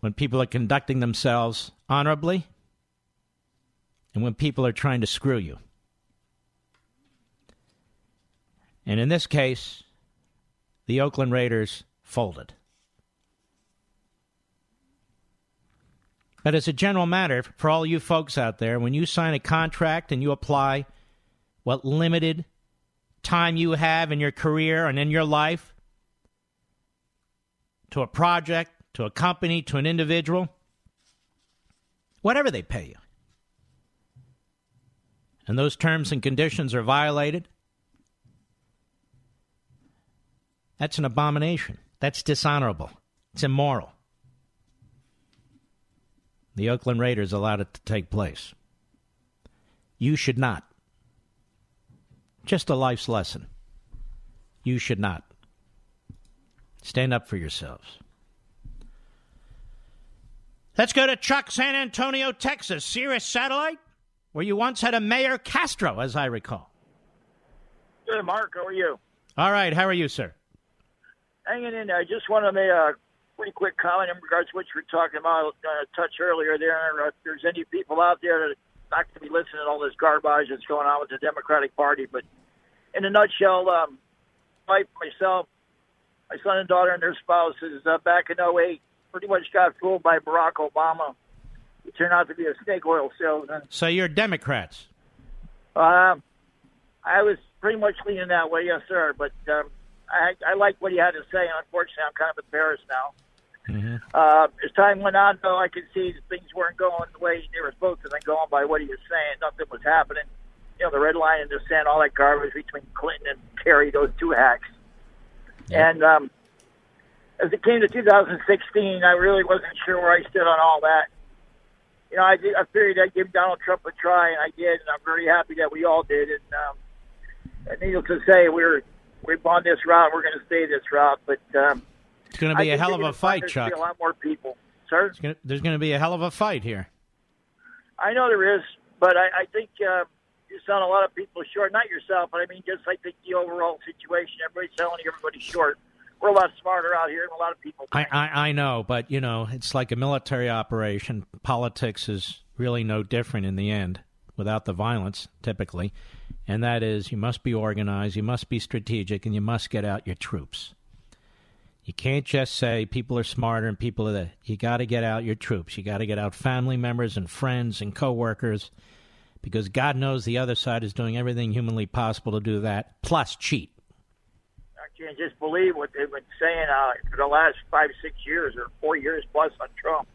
when people are conducting themselves honorably and when people are trying to screw you. And in this case, the Oakland Raiders folded. But as a general matter, for all you folks out there, when you sign a contract and you apply what limited time you have in your career and in your life to a project, to a company, to an individual, whatever they pay you, and those terms and conditions are violated, that's an abomination. That's dishonorable. It's immoral. The Oakland Raiders allowed it to take place. You should not. Just a life's lesson. You should not. Stand up for yourselves. Let's go to Chuck, San Antonio, Texas. Sirius Satellite, where you once had a Mayor Castro, as I recall. Hey, Mark, how are you? All right, how are you, sir? Hanging in there. I just want to make a pretty quick comment in regards to what you were talking about, touch earlier there. If there's any people out there that are not going to be listening to all this garbage that's going on with the Democratic Party, but in a nutshell, myself, my son and daughter and their spouses, back in 2008, pretty much got fooled by Barack Obama. He turned out to be a snake oil salesman. So you're Democrats? I was pretty much leaning that way, yes, sir. But I like what he had to say. Unfortunately, I'm kind of embarrassed now. Mm-hmm. As time went on, though, I could see that things weren't going the way they were supposed to be going by what he was saying. Nothing was happening. You know, the red line and the sand, all that garbage between Clinton and Kerry, those two hacks. Yeah. And as it came to 2016, I really wasn't sure where I stood on all that. You know, I figured I'd give Donald Trump a try, and I did, and I'm very happy that we all did. And needless to say, we're on this route. We're going to stay this route, but it's going to be a hell of a fight, Chuck. There's a lot more people, sir. There's going to be a hell of a fight here. I know there is, but I think you sound a lot of people short. Not yourself, but I mean, just I think the overall situation. Everybody's telling everybody short. We're a lot smarter out here than a lot of people think. I know, but you know, it's like a military operation. Politics is really no different in the end, without the violence, typically. And that is, you must be organized, you must be strategic, and you must get out your troops. You can't just say people are smarter and people are that. You got to get out your troops. You got to get out family members and friends and coworkers, because God knows the other side is doing everything humanly possible to do that, plus cheat. I can't just believe what they've been saying for the last 5, 6 years or 4 years plus on Trump.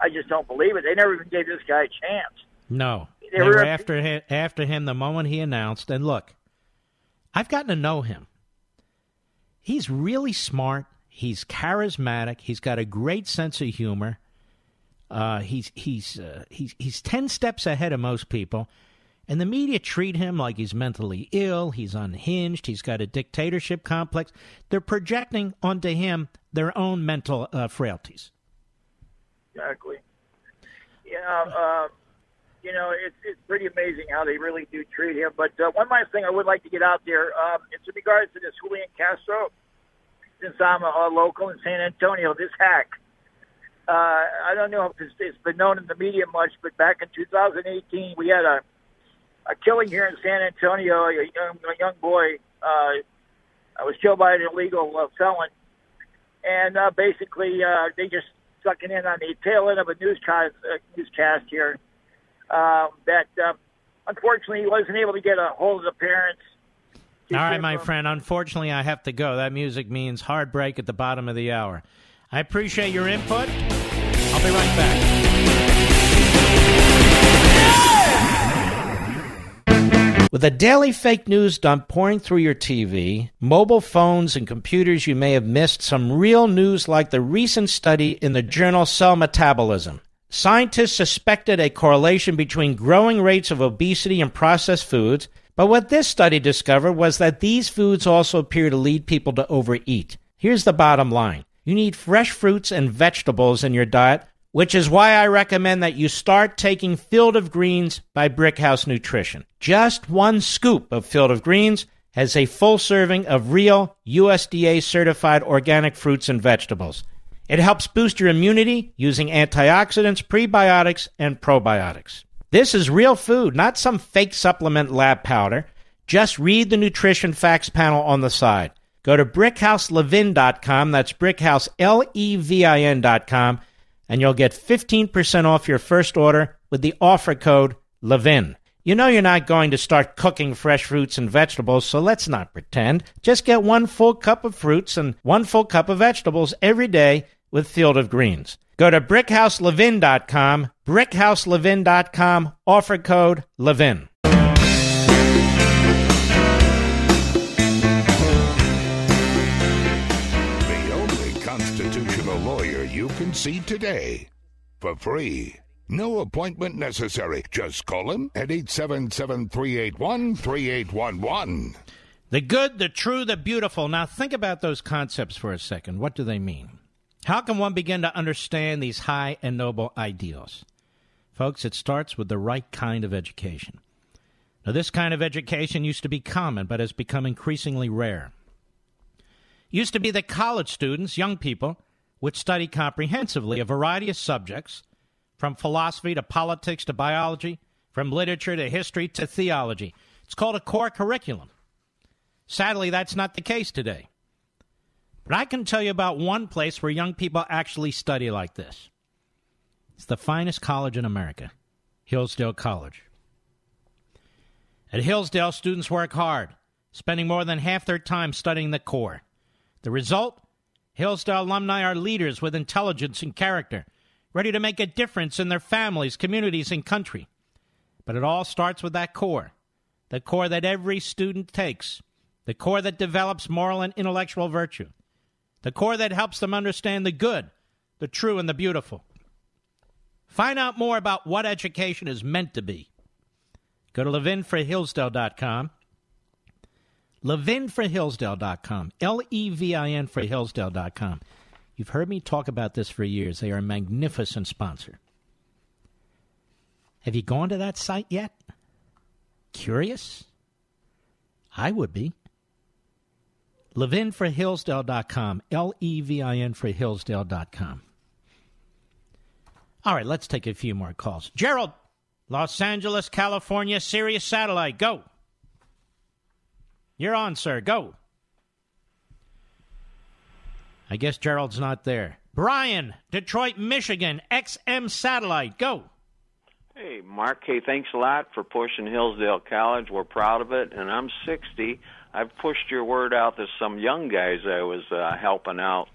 I just don't believe it. They never even gave this guy a chance. No. They were after him the moment he announced. And look, I've gotten to know him. He's really smart. He's charismatic. He's got a great sense of humor. He's 10 steps ahead of most people. And the media treat him like he's mentally ill. He's unhinged. He's got a dictatorship complex. They're projecting onto him their own mental frailties. Exactly. Yeah. You know, it's pretty amazing how they really do treat him. But one last thing I would like to get out there, it's in regards to this Julian Castro. Since I'm a local in San Antonio, this hack, I don't know if it's been known in the media much, but back in 2018, we had a killing here in San Antonio, a young boy. I was killed by an illegal felon. And basically, they just sucking in on the tail end of a newscast here. That unfortunately he wasn't able to get a hold of the parents. All right, my friend. Unfortunately, I have to go. That music means hard break at the bottom of the hour. I appreciate your input. I'll be right back. With a daily fake news dump pouring through your TV, mobile phones, and computers, you may have missed some real news like the recent study in the journal Cell Metabolism. Scientists suspected a correlation between growing rates of obesity and processed foods, but what this study discovered was that these foods also appear to lead people to overeat. Here's the bottom line. You need fresh fruits and vegetables in your diet, which is why I recommend that you start taking Field of Greens by Brickhouse Nutrition. Just one scoop of Field of Greens has a full serving of real USDA-certified organic fruits and vegetables. It helps boost your immunity using antioxidants, prebiotics, and probiotics. This is real food, not some fake supplement lab powder. Just read the nutrition facts panel on the side. Go to brickhouselevin.com, that's brickhouselevin.com, and you'll get 15% off your first order with the offer code LEVIN. You know you're not going to start cooking fresh fruits and vegetables, so let's not pretend. Just get one full cup of fruits and one full cup of vegetables every day with Field of Greens. Go to BrickhouseLevin.com, BrickhouseLevin.com, offer code LEVIN. The only constitutional lawyer you can see today for free. No appointment necessary. Just call him at 877-381-3811. The good, the true, the beautiful. Now think about those concepts for a second. What do they mean? How can one begin to understand these high and noble ideals? Folks, it starts with the right kind of education. Now, this kind of education used to be common, but has become increasingly rare. It used to be that college students, young people, would study comprehensively a variety of subjects, from philosophy to politics to biology, from literature to history to theology. It's called a core curriculum. Sadly, that's not the case today. But I can tell you about one place where young people actually study like this. It's the finest college in America, Hillsdale College. At Hillsdale, students work hard, spending more than half their time studying the core. The result? Hillsdale alumni are leaders with intelligence and character, ready to make a difference in their families, communities, and country. But it all starts with that core, the core that every student takes, the core that develops moral and intellectual virtue, the core that helps them understand the good, the true, and the beautiful. Find out more about what education is meant to be. Go to levinforhillsdale.com, levinforhillsdale.com, L-E-V-I-N for Hillsdale.com. You've heard me talk about this for years. They are a magnificent sponsor. Have you gone to that site yet? Curious? I would be. LevinForHillsdale.com. L-E-V-I-N for Hillsdale.com. All right, let's take a few more calls. Gerald, Los Angeles, California, Sirius Satellite, go. You're on, sir, go. I guess Gerald's not there. Brian, Detroit, Michigan, XM Satellite, go. Hey, Mark, hey, thanks a lot for pushing Hillsdale College. We're proud of it, and I'm 60. I've pushed your word out to some young guys I was helping out,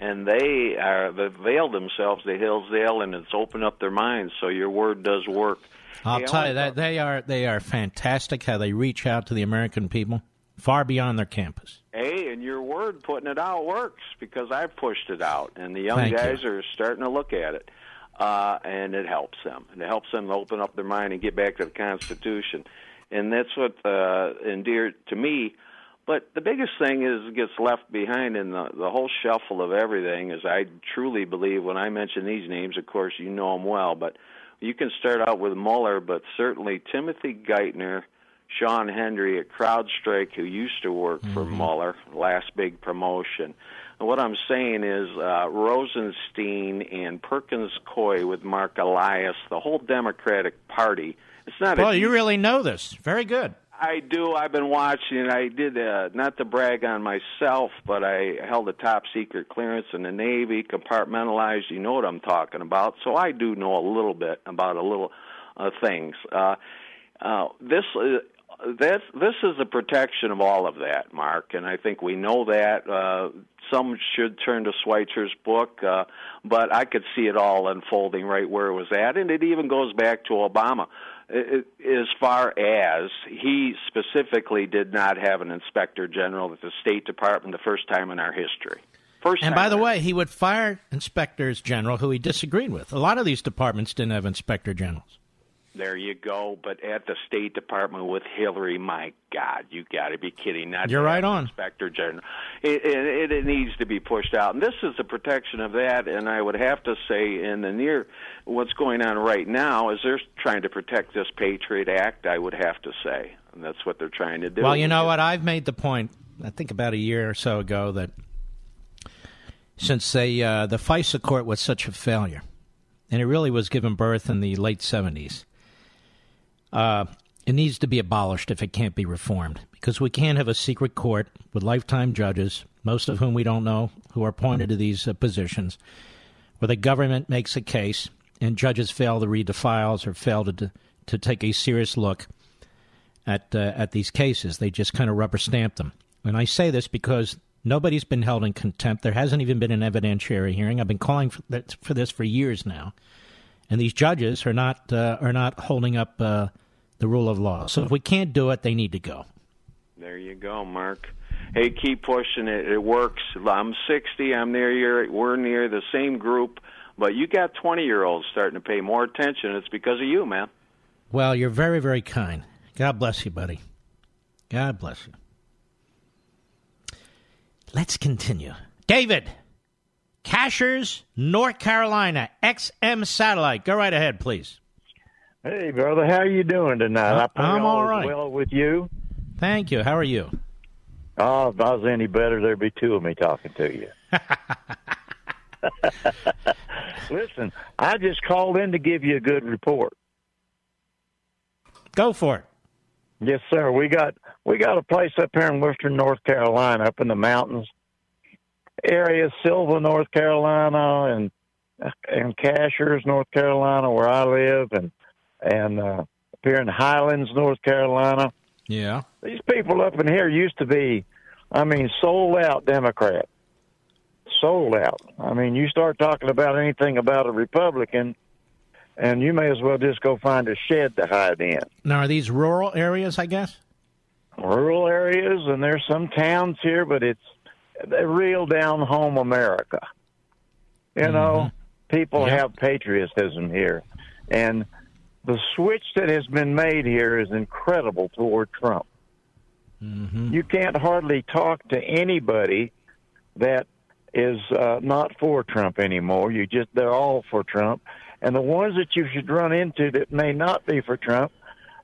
and they availed themselves to Hillsdale, and it's opened up their minds, so your word does work. I'll tell you, that they are fantastic how they reach out to the American people, far beyond their campus. Hey, and your word, putting it out, works, because I pushed it out, and the young guys are starting to look at it, and it helps them. And it helps them to open up their mind and get back to the Constitution. And that's what endeared to me. But the biggest thing is gets left behind in the whole shuffle of everything is I truly believe when I mention these names, of course, you know them well, but you can start out with Mueller, but certainly Timothy Geithner, Sean Henry at CrowdStrike, who used to work for Mueller, last big promotion. And what I'm saying is Rosenstein and Perkins Coie with Mark Elias, the whole Democratic Party. It's not. Well, you really know this. Very good. I do. I've been watching. I did, not to brag on myself, but I held a top-secret clearance in the Navy, compartmentalized. You know what I'm talking about. So I do know a little bit about a little things. This is the protection of all of that, Mark, and I think we know that. Some should turn to Schweitzer's book, but I could see it all unfolding right where it was at, and it even goes back to Obama. As far as he specifically did not have an inspector general at the State Department the first time in our history. And by the way, he would fire inspectors general who he disagreed with. A lot of these departments didn't have inspector generals. There you go. But at the State Department with Hillary, my God, you got to be kidding. You're right on. Inspector General. It needs to be pushed out. And this is the protection of that. And I would have to say in the near, what's going on right now is they're trying to protect this Patriot Act, I would have to say. And that's what they're trying to do. Well, you know what? I've made the point, I think about a year or so ago, that since the FISA court was such a failure, and it really was given birth in the late 70s, it needs to be abolished if it can't be reformed, because we can't have a secret court with lifetime judges, most of whom we don't know, who are appointed to these positions, where the government makes a case and judges fail to read the files or fail to take a serious look at these cases. They just kind of rubber stamp them. And I say this because nobody's been held in contempt. There hasn't even been an evidentiary hearing. I've been calling for this for years now. And these judges are not holding up the rule of law. So if we can't do it, they need to go. There you go, Mark. Hey, keep pushing it. It works. I'm 60. I'm near your. We're near the same group. But you got 20-year-olds starting to pay more attention. It's because of you, man. Well, you're very, very kind. God bless you, buddy. God bless you. Let's continue. David, Cashers, North Carolina, XM Satellite. Go right ahead, please. Hey, brother. How are you doing tonight? I'm all right. Well, with you? Thank you. How are you? Oh, if I was any better, there'd be two of me talking to you. Listen, I just called in to give you a good report. Go for it. Yes, sir. We got a place up here in western North Carolina, up in the mountains area, Silva, North Carolina, and Cashers, North Carolina, where I live, and up here in Highlands, North Carolina. Yeah. These people up in here used to be, I mean, sold out Democrat. Sold out. I mean, you start talking about anything about a Republican, and you may as well just go find a shed to hide in. Now, are these rural areas, I guess? Rural areas, and there's some towns here, but it's a real down-home America. You mm-hmm. know, people yeah. have patriotism here, and the switch that has been made here is incredible toward Trump. Mm-hmm. You can't hardly talk to anybody that is not for Trump anymore. They're all for Trump. And the ones that you should run into that may not be for Trump,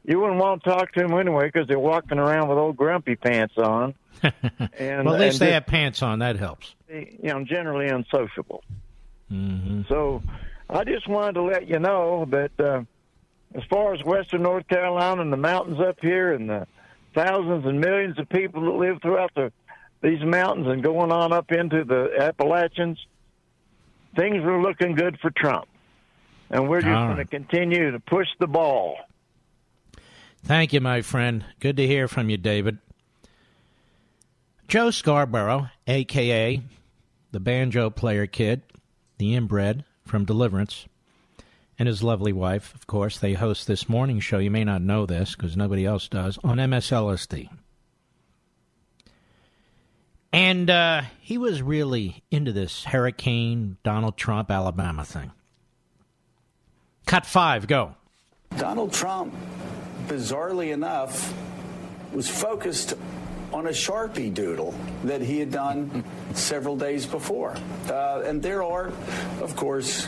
you wouldn't want to talk to them anyway because they're walking around with old grumpy pants on. And, well, at least they have pants on. That helps. You know, generally unsociable. Mm-hmm. So I just wanted to let you know that... as far as western North Carolina and the mountains up here and the thousands and millions of people that live throughout these mountains and going on up into the Appalachians, things were looking good for Trump. And we're just going to continue to push the ball. Thank you, my friend. Good to hear from you, David. Joe Scarborough, a.k.a. the banjo player kid, the inbred from Deliverance, and his lovely wife, of course, they host this morning show. You may not know this because nobody else does, on MSLSD. And he was really into this hurricane Donald Trump Alabama thing. Cut 5, go. Donald Trump, bizarrely enough, was focused on a Sharpie doodle that he had done several days before. And there are, of course...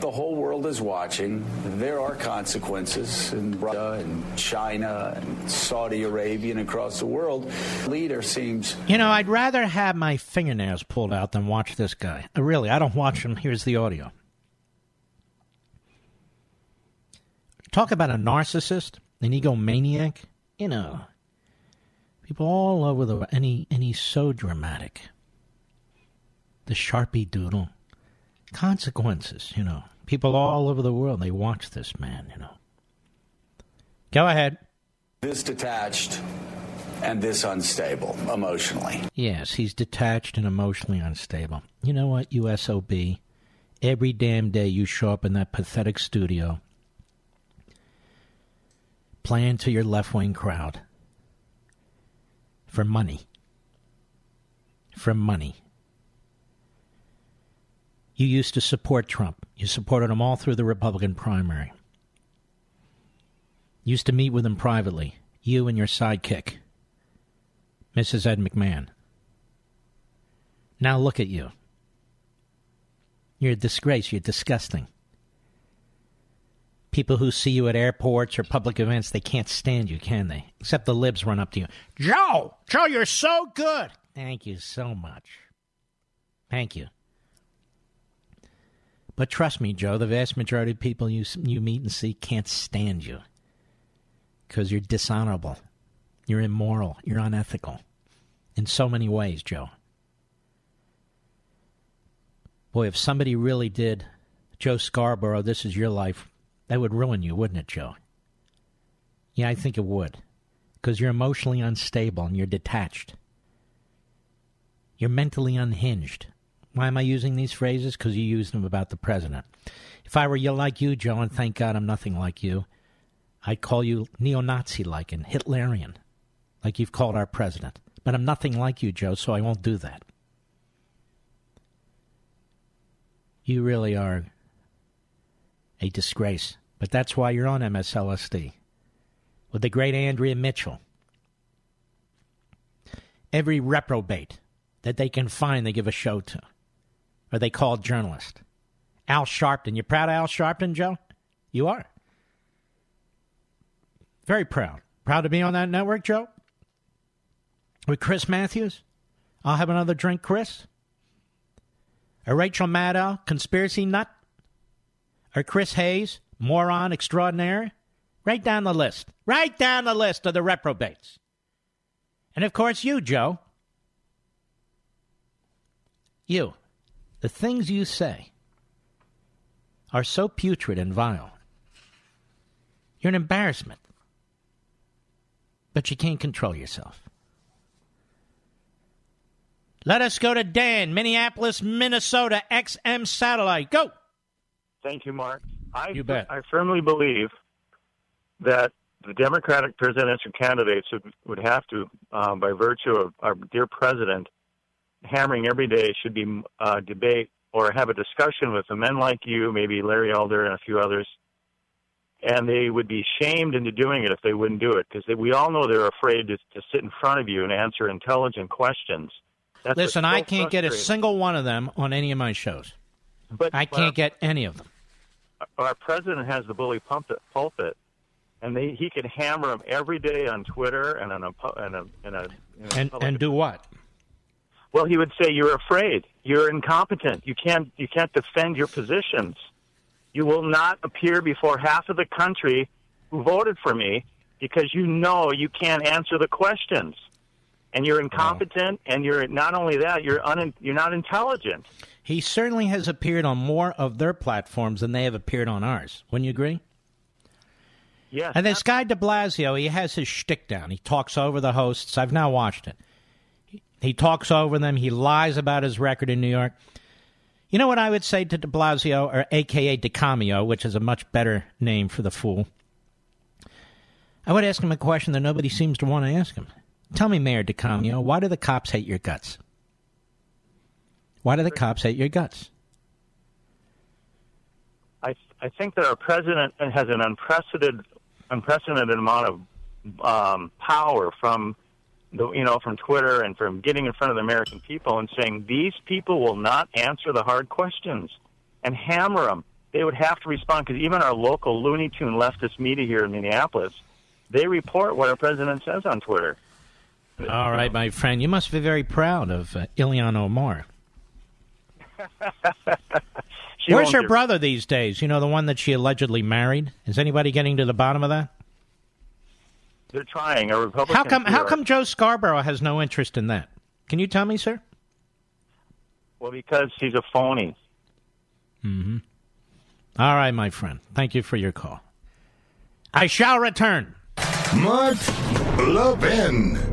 The whole world is watching. There are consequences in Russia and China and Saudi Arabia and across the world. Leader seems... You know, I'd rather have my fingernails pulled out than watch this guy. Really, I don't watch him. Here's the audio. Talk about a narcissist, an egomaniac. You know, people all over the world. And he's so dramatic. The Sharpie doodle. Consequences, you know. People all over the world, they watch this man, you know. Go ahead. This detached and this unstable emotionally. Yes, he's detached and emotionally unstable. You know what, you SOB? Every damn day you show up in that pathetic studio playing to your left-wing crowd for money. For money. You used to support Trump. You supported him all through the Republican primary. Used to meet with him privately. You and your sidekick, Mrs. Ed McMahon. Now look at you. You're a disgrace. You're disgusting. People who see you at airports or public events, they can't stand you, can they? Except the libs run up to you. Joe, you're so good. Thank you so much. Thank you. But trust me, Joe, the vast majority of people you meet and see can't stand you because you're dishonorable, you're immoral, you're unethical in so many ways, Joe. Boy, if somebody really did, Joe Scarborough, this is your life, that would ruin you, wouldn't it, Joe? Yeah, I think it would, because you're emotionally unstable and you're detached. You're mentally unhinged. Why am I using these phrases? Because you used them about the president. If I were you like you, Joe, and thank God I'm nothing like you, I'd call you neo-Nazi-like and Hitlerian, like you've called our president. But I'm nothing like you, Joe, so I won't do that. You really are a disgrace. But that's why you're on MSLSD with the great Andrea Mitchell. Every reprobate that they can find, they give a show to, or they call a journalist. Al Sharpton. You proud of Al Sharpton, Joe? You are. Very proud. Proud to be on that network, Joe? With Chris Matthews? I'll have another drink, Chris? Or Rachel Maddow, conspiracy nut? Or Chris Hayes, moron extraordinaire? Right down the list. Right down the list of the reprobates. And of course you, Joe. You. The things you say are so putrid and vile. You're an embarrassment. But you can't control yourself. Let us go to Dan, Minneapolis, Minnesota, XM Satellite. Go! Thank you, Mark. You bet. I firmly believe that the Democratic presidential candidates would have to, by virtue of our dear president, hammering every day, should be debate or have a discussion with the men like you, maybe Larry Elder and a few others, and they would be shamed into doing it if they wouldn't do it, because we all know they're afraid to sit in front of you and answer intelligent questions. That's Listen, I can't get a single one of them on any of my shows. But I can't get any of them. Our president has the bully pulpit, and he can hammer them every day on Twitter and on and do what? Well, he would say, you're afraid. You're incompetent. You can't defend your positions. You will not appear before half of the country who voted for me because you know you can't answer the questions. And you're incompetent, and you're not only that, you're not intelligent. He certainly has appeared on more of their platforms than they have appeared on ours. Wouldn't you agree? Yes. And this guy de Blasio, he has his shtick down. He talks over the hosts. I've now watched it. He talks over them. He lies about his record in New York. You know what I would say to de Blasio, or a.k.a. DeCameo, which is a much better name for the fool? I would ask him a question that nobody seems to want to ask him. Tell me, Mayor DeCameo, why do the cops hate your guts? Why do the cops hate your guts? I think that our president has an unprecedented amount of power from from Twitter and from getting in front of the American people and saying, these people will not answer the hard questions, and hammer them. They would have to respond, because even our local Looney Tune leftist media here in Minneapolis, they report what our president says on Twitter. All right, my friend, you must be very proud of Ilhan Omar. Where's her brother these days? You know, the one that she allegedly married? Is anybody getting to the bottom of that? They're trying. A Republican. How come Joe Scarborough has no interest in that? Can you tell me, sir? Well, because he's a phony. Mm-hmm. All right, my friend. Thank you for your call. I shall return. Mark Levin.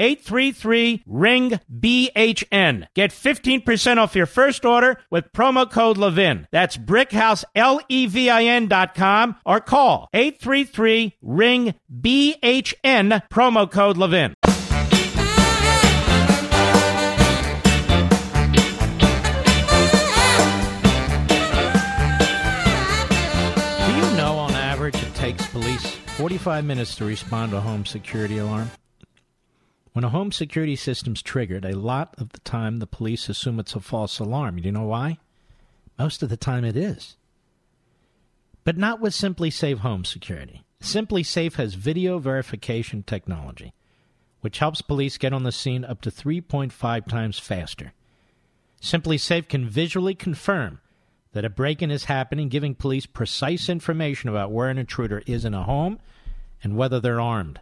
833-RING-BHN. Get 15% off your first order with promo code Levin. That's brickhouse, LEVIN.com, or call 833-RING-BHN, promo code Levin. Do you know on average it takes police 45 minutes to respond to a home security alarm? When a home security system's triggered, a lot of the time the police assume it's a false alarm. Do you know why? Most of the time it is. But not with Simply Safe Home Security. Simply Safe has video verification technology, which helps police get on the scene up to 3.5 times faster. Simply Safe can visually confirm that a break-in is happening, giving police precise information about where an intruder is in a home and whether they're armed.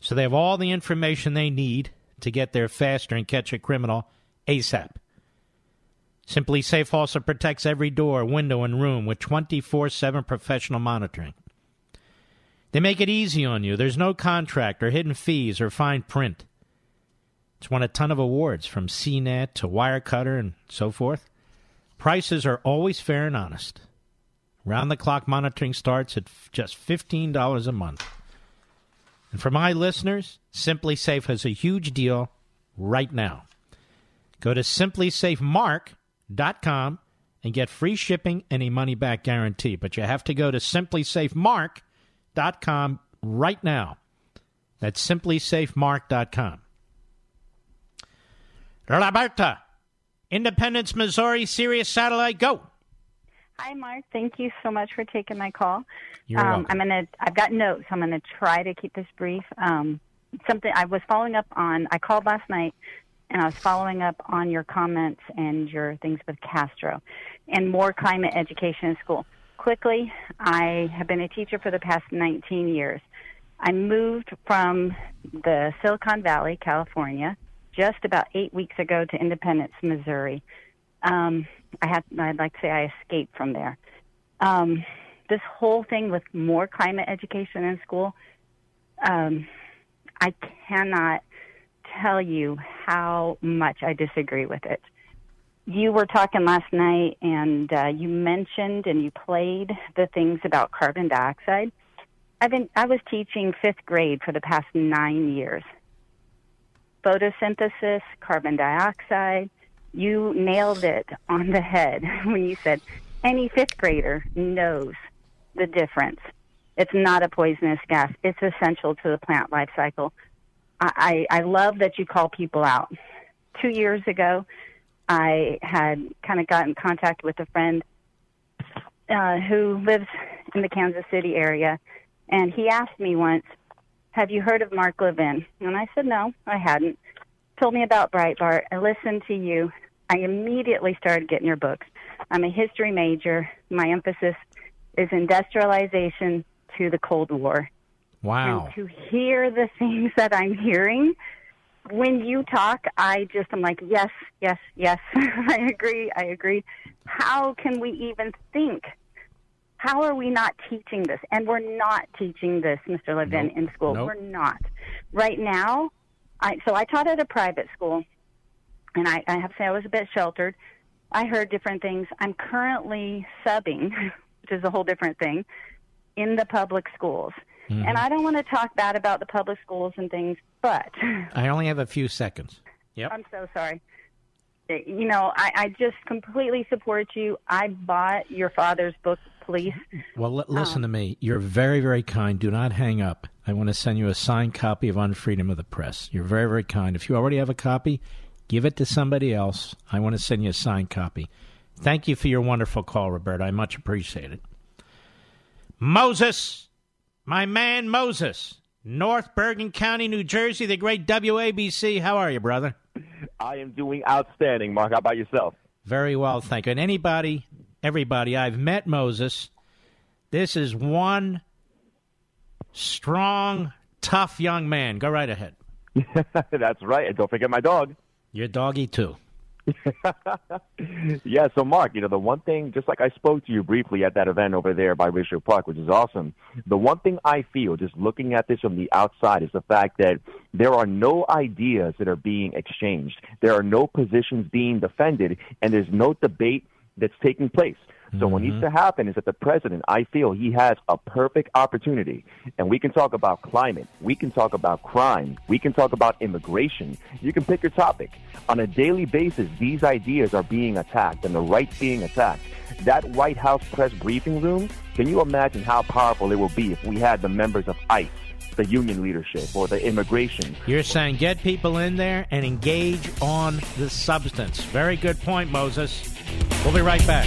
So they have all the information they need to get there faster and catch a criminal ASAP. Simply Safe also protects every door, window, and room with 24/7 professional monitoring. They make it easy on you. There's no contract or hidden fees or fine print. It's won a ton of awards from CNET to Wirecutter and so forth. Prices are always fair and honest. Round-the-clock monitoring starts at just $15 a month. And for my listeners, Simply Safe has a huge deal right now. Go to simplysafemark.com and get free shipping and a money-back guarantee. But you have to go to simplysafemark.com right now. That's simplysafemark.com. Roberta, Independence, Missouri, Sirius Satellite, go. Hi, Mark. Thank you so much for taking my call. You're welcome. I've got notes. I'm gonna try to keep this brief. Something I was following up on. I called last night, and I was following up on your comments and your things with Castro, and more climate education in school. Quickly, I have been a teacher for the past 19 years. I moved from the Silicon Valley, California, just about 8 weeks ago to Independence, Missouri. I'd like to say I escaped from there. This whole thing with more climate education in school, I cannot tell you how much I disagree with it. You were talking last night, and you mentioned and you played the things about carbon dioxide. I was teaching fifth grade for the past 9 years. Photosynthesis, carbon dioxide. You nailed it on the head when you said any fifth grader knows the difference. It's not a poisonous gas. It's essential to the plant life cycle. I love that you call people out. 2 years ago, I had kind of got in contact with a friend who lives in the Kansas City area, and he asked me once, have you heard of Mark Levin? And I said, no, I hadn't. Told me about Breitbart. I listened to you. I immediately started getting your books. I'm a history major. My emphasis is industrialization to the Cold War. Wow. And to hear the things that I'm hearing, when you talk, I'm like, yes, yes, yes. I agree. How can we even think? How are we not teaching this? And we're not teaching this, Mr. Levin, in school. Nope. We're not. Right now, So I taught at a private school, and I have to say I was a bit sheltered. I heard different things. I'm currently subbing, which is a whole different thing, in the public schools. Mm-hmm. And I don't want to talk bad about the public schools and things, but... I only have a few seconds. Yep. I'm so sorry. You know, I just completely support you. I bought your father's book, Police. Well, listen to me. You're very, very kind. Do not hang up. I want to send you a signed copy of On Freedom of the Press. You're very, very kind. If you already have a copy, give it to somebody else. I want to send you a signed copy. Thank you for your wonderful call, Roberta. I much appreciate it. Moses, my man Moses, North Bergen County, New Jersey, the great WABC. How are you, brother? I am doing outstanding, Mark. How about yourself? Very well, thank you. And everybody, I've met Moses. This is one... strong, tough young man. Go right ahead. That's right. And don't forget my dog. Your doggy, too. Yeah, so Mark, the one thing, just like I spoke to you briefly at that event over there by Ratio Park, which is awesome, the one thing I feel, just looking at this from the outside, is the fact that there are no ideas that are being exchanged. There are no positions being defended, and there's no debate that's taking place. So what needs to happen is that the president, I feel he has a perfect opportunity. And we can talk about climate. We can talk about crime. We can talk about immigration. You can pick your topic. On a daily basis, these ideas are being attacked and the right's being attacked. That White House press briefing room, can you imagine how powerful it will be if we had the members of ICE, the union leadership, or the immigration? You're saying get people in there and engage on the substance. Very good point, Moses. We'll be right back.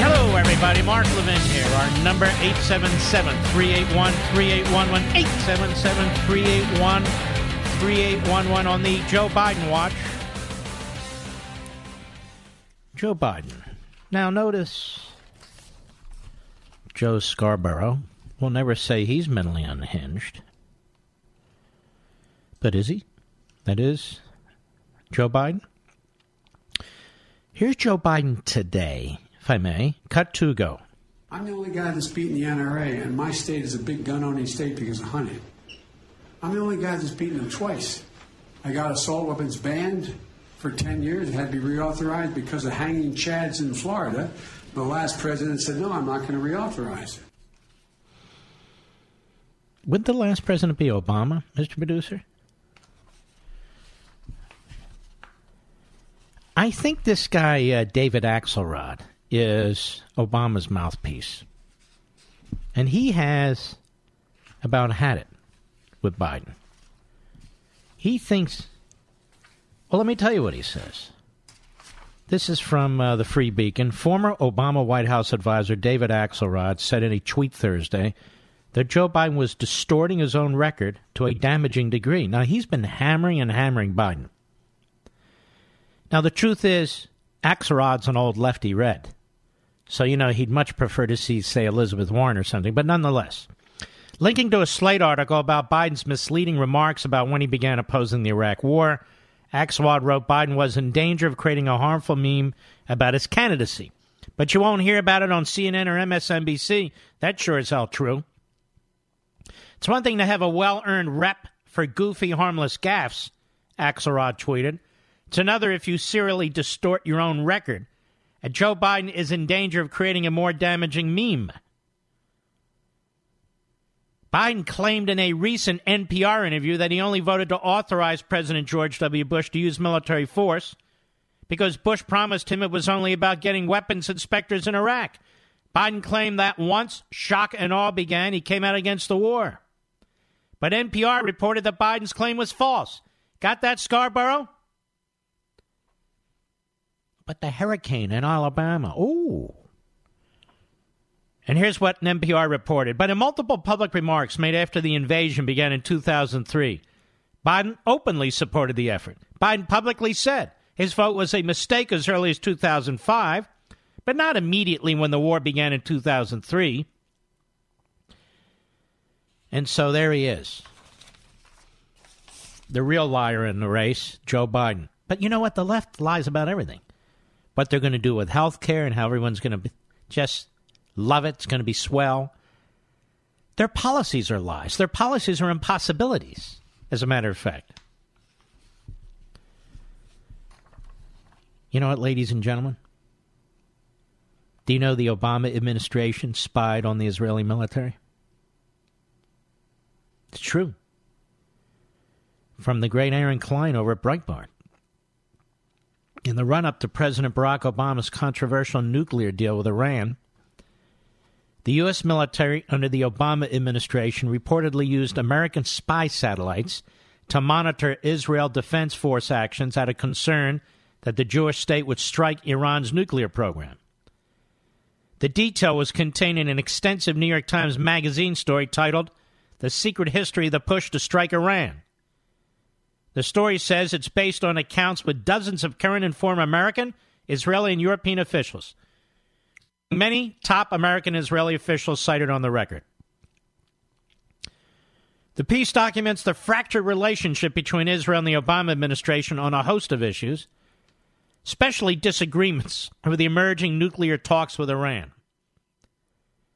Hello, everybody. Mark Levin here. Our number, 877-381-3811. 877-381-3811 on the Joe Biden watch. Joe Biden. Now notice Joe Scarborough will never say he's mentally unhinged. But is he? That is Joe Biden. Here's Joe Biden today, if I may. Cut to go. I'm the only guy that's beaten the NRA, and my state is a big gun-owning state because of hunting. I'm the only guy that's beaten them twice. I got assault weapons banned for 10 years. It had to be reauthorized because of hanging chads in Florida. The last president said, no, I'm not going to reauthorize it. Would the last president be Obama, Mr. Producer? I think this guy, David Axelrod, is Obama's mouthpiece. And he has about had it with Biden. He thinks, well, let me tell you what he says. This is from the Free Beacon. Former Obama White House advisor David Axelrod said in a tweet Thursday that Joe Biden was distorting his own record to a damaging degree. Now, he's been hammering Biden. Now, the truth is, Axelrod's an old lefty red. So, he'd much prefer to see, say, Elizabeth Warren or something, but nonetheless. Linking to a Slate article about Biden's misleading remarks about when he began opposing the Iraq war, Axelrod wrote Biden was in danger of creating a harmful meme about his candidacy. But you won't hear about it on CNN or MSNBC. That sure is all true. It's one thing to have a well-earned rep for goofy, harmless gaffes, Axelrod tweeted. It's another if you serially distort your own record. And Joe Biden is in danger of creating a more damaging meme. Biden claimed in a recent NPR interview that he only voted to authorize President George W. Bush to use military force because Bush promised him it was only about getting weapons inspectors in Iraq. Biden claimed that once shock and awe began, he came out against the war. But NPR reported that Biden's claim was false. Got that, Scarborough? But the hurricane in Alabama, ooh. And here's what an NPR reported. But in multiple public remarks made after the invasion began in 2003, Biden openly supported the effort. Biden publicly said his vote was a mistake as early as 2005, but not immediately when the war began in 2003. And so there he is. The real liar in the race, Joe Biden. But you know what? The left lies about everything. What they're going to do with health care and how everyone's going to be just... love it. It's going to be swell. Their policies are lies. Their policies are impossibilities, as a matter of fact. You know what, ladies and gentlemen? Do you know the Obama administration spied on the Israeli military? It's true. From the great Aaron Klein over at Breitbart. In the run-up to President Barack Obama's controversial nuclear deal with Iran, the U.S. military under the Obama administration reportedly used American spy satellites to monitor Israel Defense Force actions out of concern that the Jewish state would strike Iran's nuclear program. The detail was contained in an extensive New York Times magazine story titled "The Secret History of the Push to Strike Iran." The story says it's based on accounts with dozens of current and former American, Israeli, and European officials. Many top American and Israeli officials cited on the record. The piece documents the fractured relationship between Israel and the Obama administration on a host of issues, especially disagreements over the emerging nuclear talks with Iran.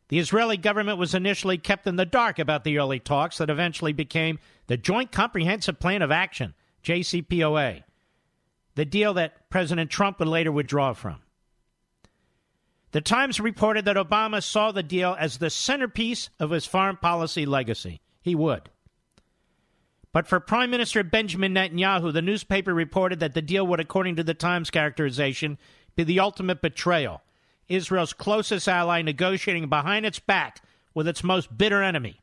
The Israeli government was initially kept in the dark about the early talks that eventually became the Joint Comprehensive Plan of Action, JCPOA, the deal that President Trump would later withdraw from. The Times reported that Obama saw the deal as the centerpiece of his foreign policy legacy. He would. But for Prime Minister Benjamin Netanyahu, the newspaper reported that the deal would, according to the Times characterization, be the ultimate betrayal. Israel's closest ally negotiating behind its back with its most bitter enemy.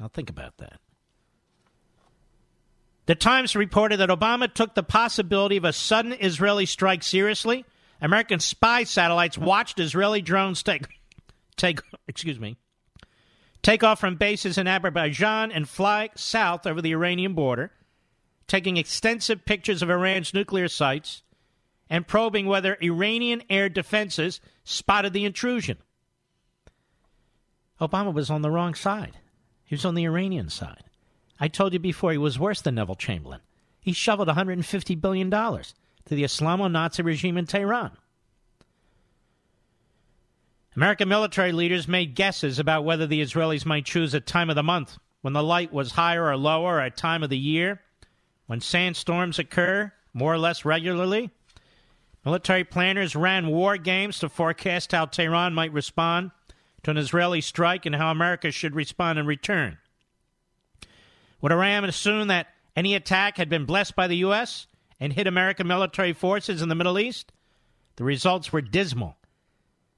Now think about that. The Times reported that Obama took the possibility of a sudden Israeli strike seriously. American spy satellites watched Israeli drones take off from bases in Azerbaijan and fly south over the Iranian border, taking extensive pictures of Iran's nuclear sites and probing whether Iranian air defenses spotted the intrusion. Obama was on the wrong side. He was on the Iranian side. I told you before he was worse than Neville Chamberlain. He shoveled $150 billion to the Islamo-Nazi regime in Tehran. American military leaders made guesses about whether the Israelis might choose a time of the month when the light was higher or lower, or a time of the year when sandstorms occur more or less regularly. Military planners ran war games to forecast how Tehran might respond to an Israeli strike and how America should respond in return. Would Iran assume that any attack had been blessed by the U.S. and hit American military forces in the Middle East? The results were dismal.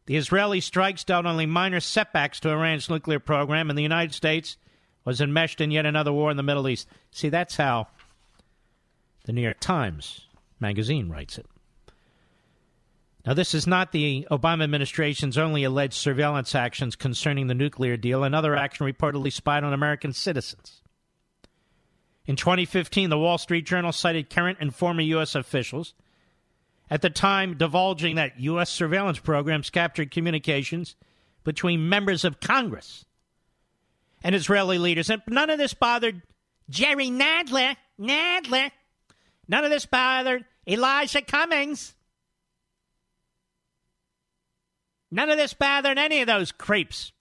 The Israeli strikes dealt only minor setbacks to Iran's nuclear program, and the United States was enmeshed in yet another war in the Middle East. See, that's how the New York Times magazine writes it. Now, this is not the Obama administration's only alleged surveillance actions concerning the nuclear deal. Another action reportedly spied on American citizens. In 2015, the Wall Street Journal cited current and former U.S. officials at the time divulging that U.S. surveillance programs captured communications between members of Congress and Israeli leaders. And none of this bothered Jerry Nadler. None of this bothered Elijah Cummings. None of this bothered any of those creeps.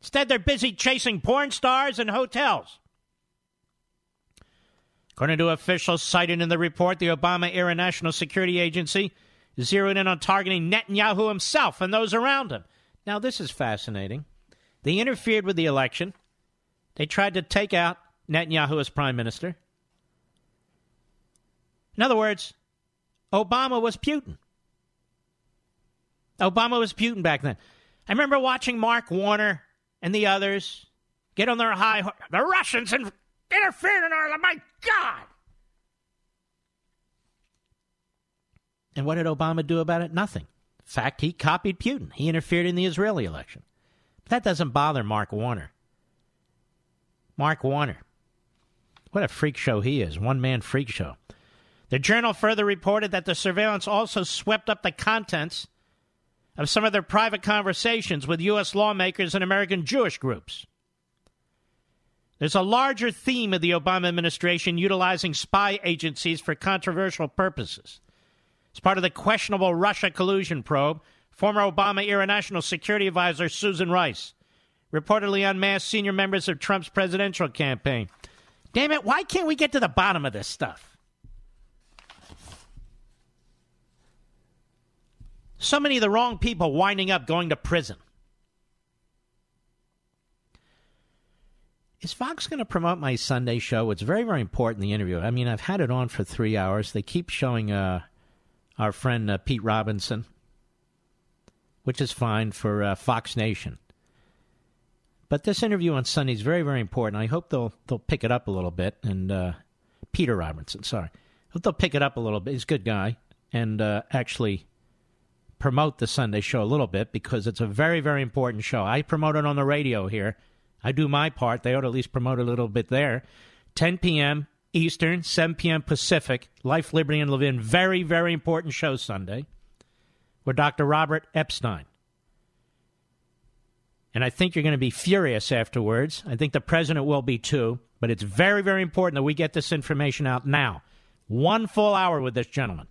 Instead, they're busy chasing porn stars and hotels. According to officials cited in the report, the Obama-era National Security Agency zeroed in on targeting Netanyahu himself and those around him. Now, this is fascinating. They interfered with the election. They tried to take out Netanyahu as prime minister. In other words, Obama was Putin. Obama was Putin back then. I remember watching Mark Warner and the others get on their high horse. The Russians and interfered in our life. My God! And what did Obama do about it? Nothing. In fact, he copied Putin. He interfered in the Israeli election. But that doesn't bother Mark Warner. Mark Warner. What a freak show he is. One-man freak show. The Journal further reported that the surveillance also swept up the contents of some of their private conversations with U.S. lawmakers and American Jewish groups. There's a larger theme of the Obama administration utilizing spy agencies for controversial purposes. As part of the questionable Russia collusion probe, former Obama-era National Security Advisor Susan Rice reportedly unmasked senior members of Trump's presidential campaign. Damn it, why can't we get to the bottom of this stuff? So many of the wrong people winding up going to prison. Is Fox going to promote my Sunday show? It's very, very important, the interview. I mean, I've had it on for 3 hours. They keep showing our friend Pete Robinson, which is fine for Fox Nation. But this interview on Sunday is very, very important. I hope they'll pick it up a little bit. And Peter Robinson, sorry. I hope they'll pick it up a little bit. He's a good guy. And actually promote the Sunday show a little bit because it's a very, very important show. I promote it on the radio here. I do my part. They ought to at least promote a little bit there. 10 p.m. Eastern, 7 p.m. Pacific, Life, Liberty, and Levin. Very, very important show Sunday with Dr. Robert Epstein. And I think you're going to be furious afterwards. I think the president will be too. But it's very, very important that we get this information out now. 1 full hour with this gentleman.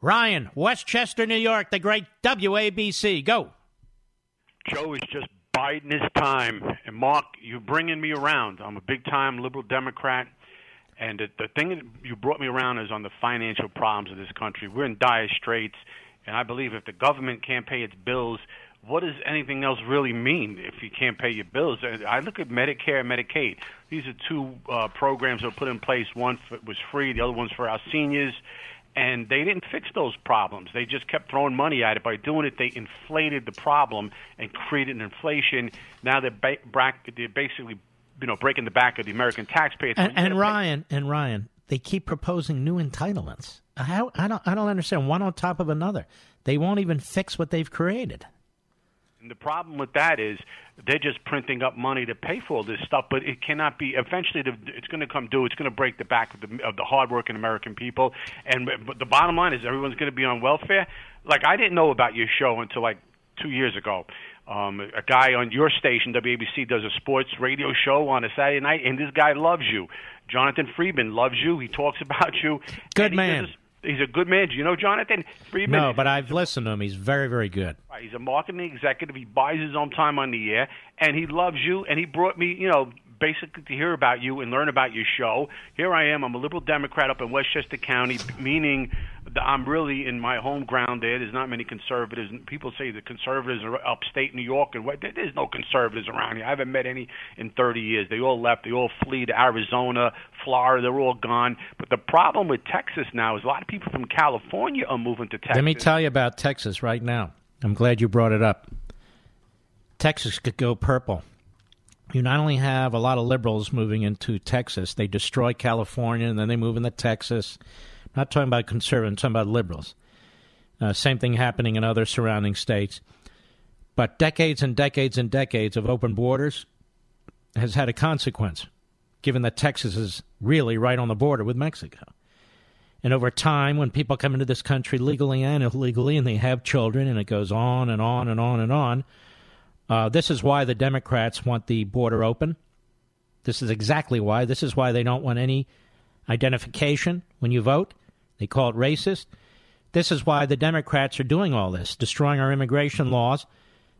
Ryan, Westchester, New York, the great WABC. Go. Joe is just biding his time. And Mark, you're bringing me around. I'm a big-time liberal Democrat. And the thing that you brought me around is on the financial problems of this country. We're in dire straits. And I believe if the government can't pay its bills, what does anything else really mean if you can't pay your bills? I look at Medicare and Medicaid. These are two programs that were put in place. One was free. The other one's for our seniors. And they didn't fix those problems. They just kept throwing money at it. By doing it, they inflated the problem and created an inflation. Now they're basically, breaking the back of the American taxpayer. And Ryan, they keep proposing new entitlements. I don't understand. One on top of another. They won't even fix what they've created. And the problem with that is they're just printing up money to pay for all this stuff, but it cannot be. Eventually, it's going to come due. It's going to break the back of the hardworking American people. But the bottom line is everyone's going to be on welfare. Like, I didn't know about your show until, 2 years ago. A guy on your station, WABC, does a sports radio show on a Saturday night, and this guy loves you. Jonathan Friedman loves you. He talks about you. Good man. He's a good man. Do you know Jonathan Friedman? No, but I've listened to him. He's very, very good. He's a marketing executive. He buys his own time on the air, and he loves you, and he brought me, basically to hear about you and learn about your show. Here I am. I'm a liberal Democrat up in Westchester County, meaning that I'm really in my home ground there. There's not many conservatives. People say the conservatives are upstate New York. And there's no conservatives around here. I haven't met any in 30 years. They all left. They all flee to Arizona, Florida. They're all gone. But the problem with Texas now is a lot of people from California are moving to Texas. Let me tell you about Texas right now. I'm glad you brought it up. Texas could go purple. You not only have a lot of liberals moving into Texas, they destroy California, and then they move into Texas. I'm not talking about conservatives, I'm talking about liberals. Same thing happening in other surrounding states. But decades and decades and decades of open borders has had a consequence, given that Texas is really right on the border with Mexico. And over time, when people come into this country legally and illegally, and they have children, and it goes on and on and on and on, this is why the Democrats want the border open. This is exactly why. This is why they don't want any identification when you vote. They call it racist. This is why the Democrats are doing all this, destroying our immigration laws,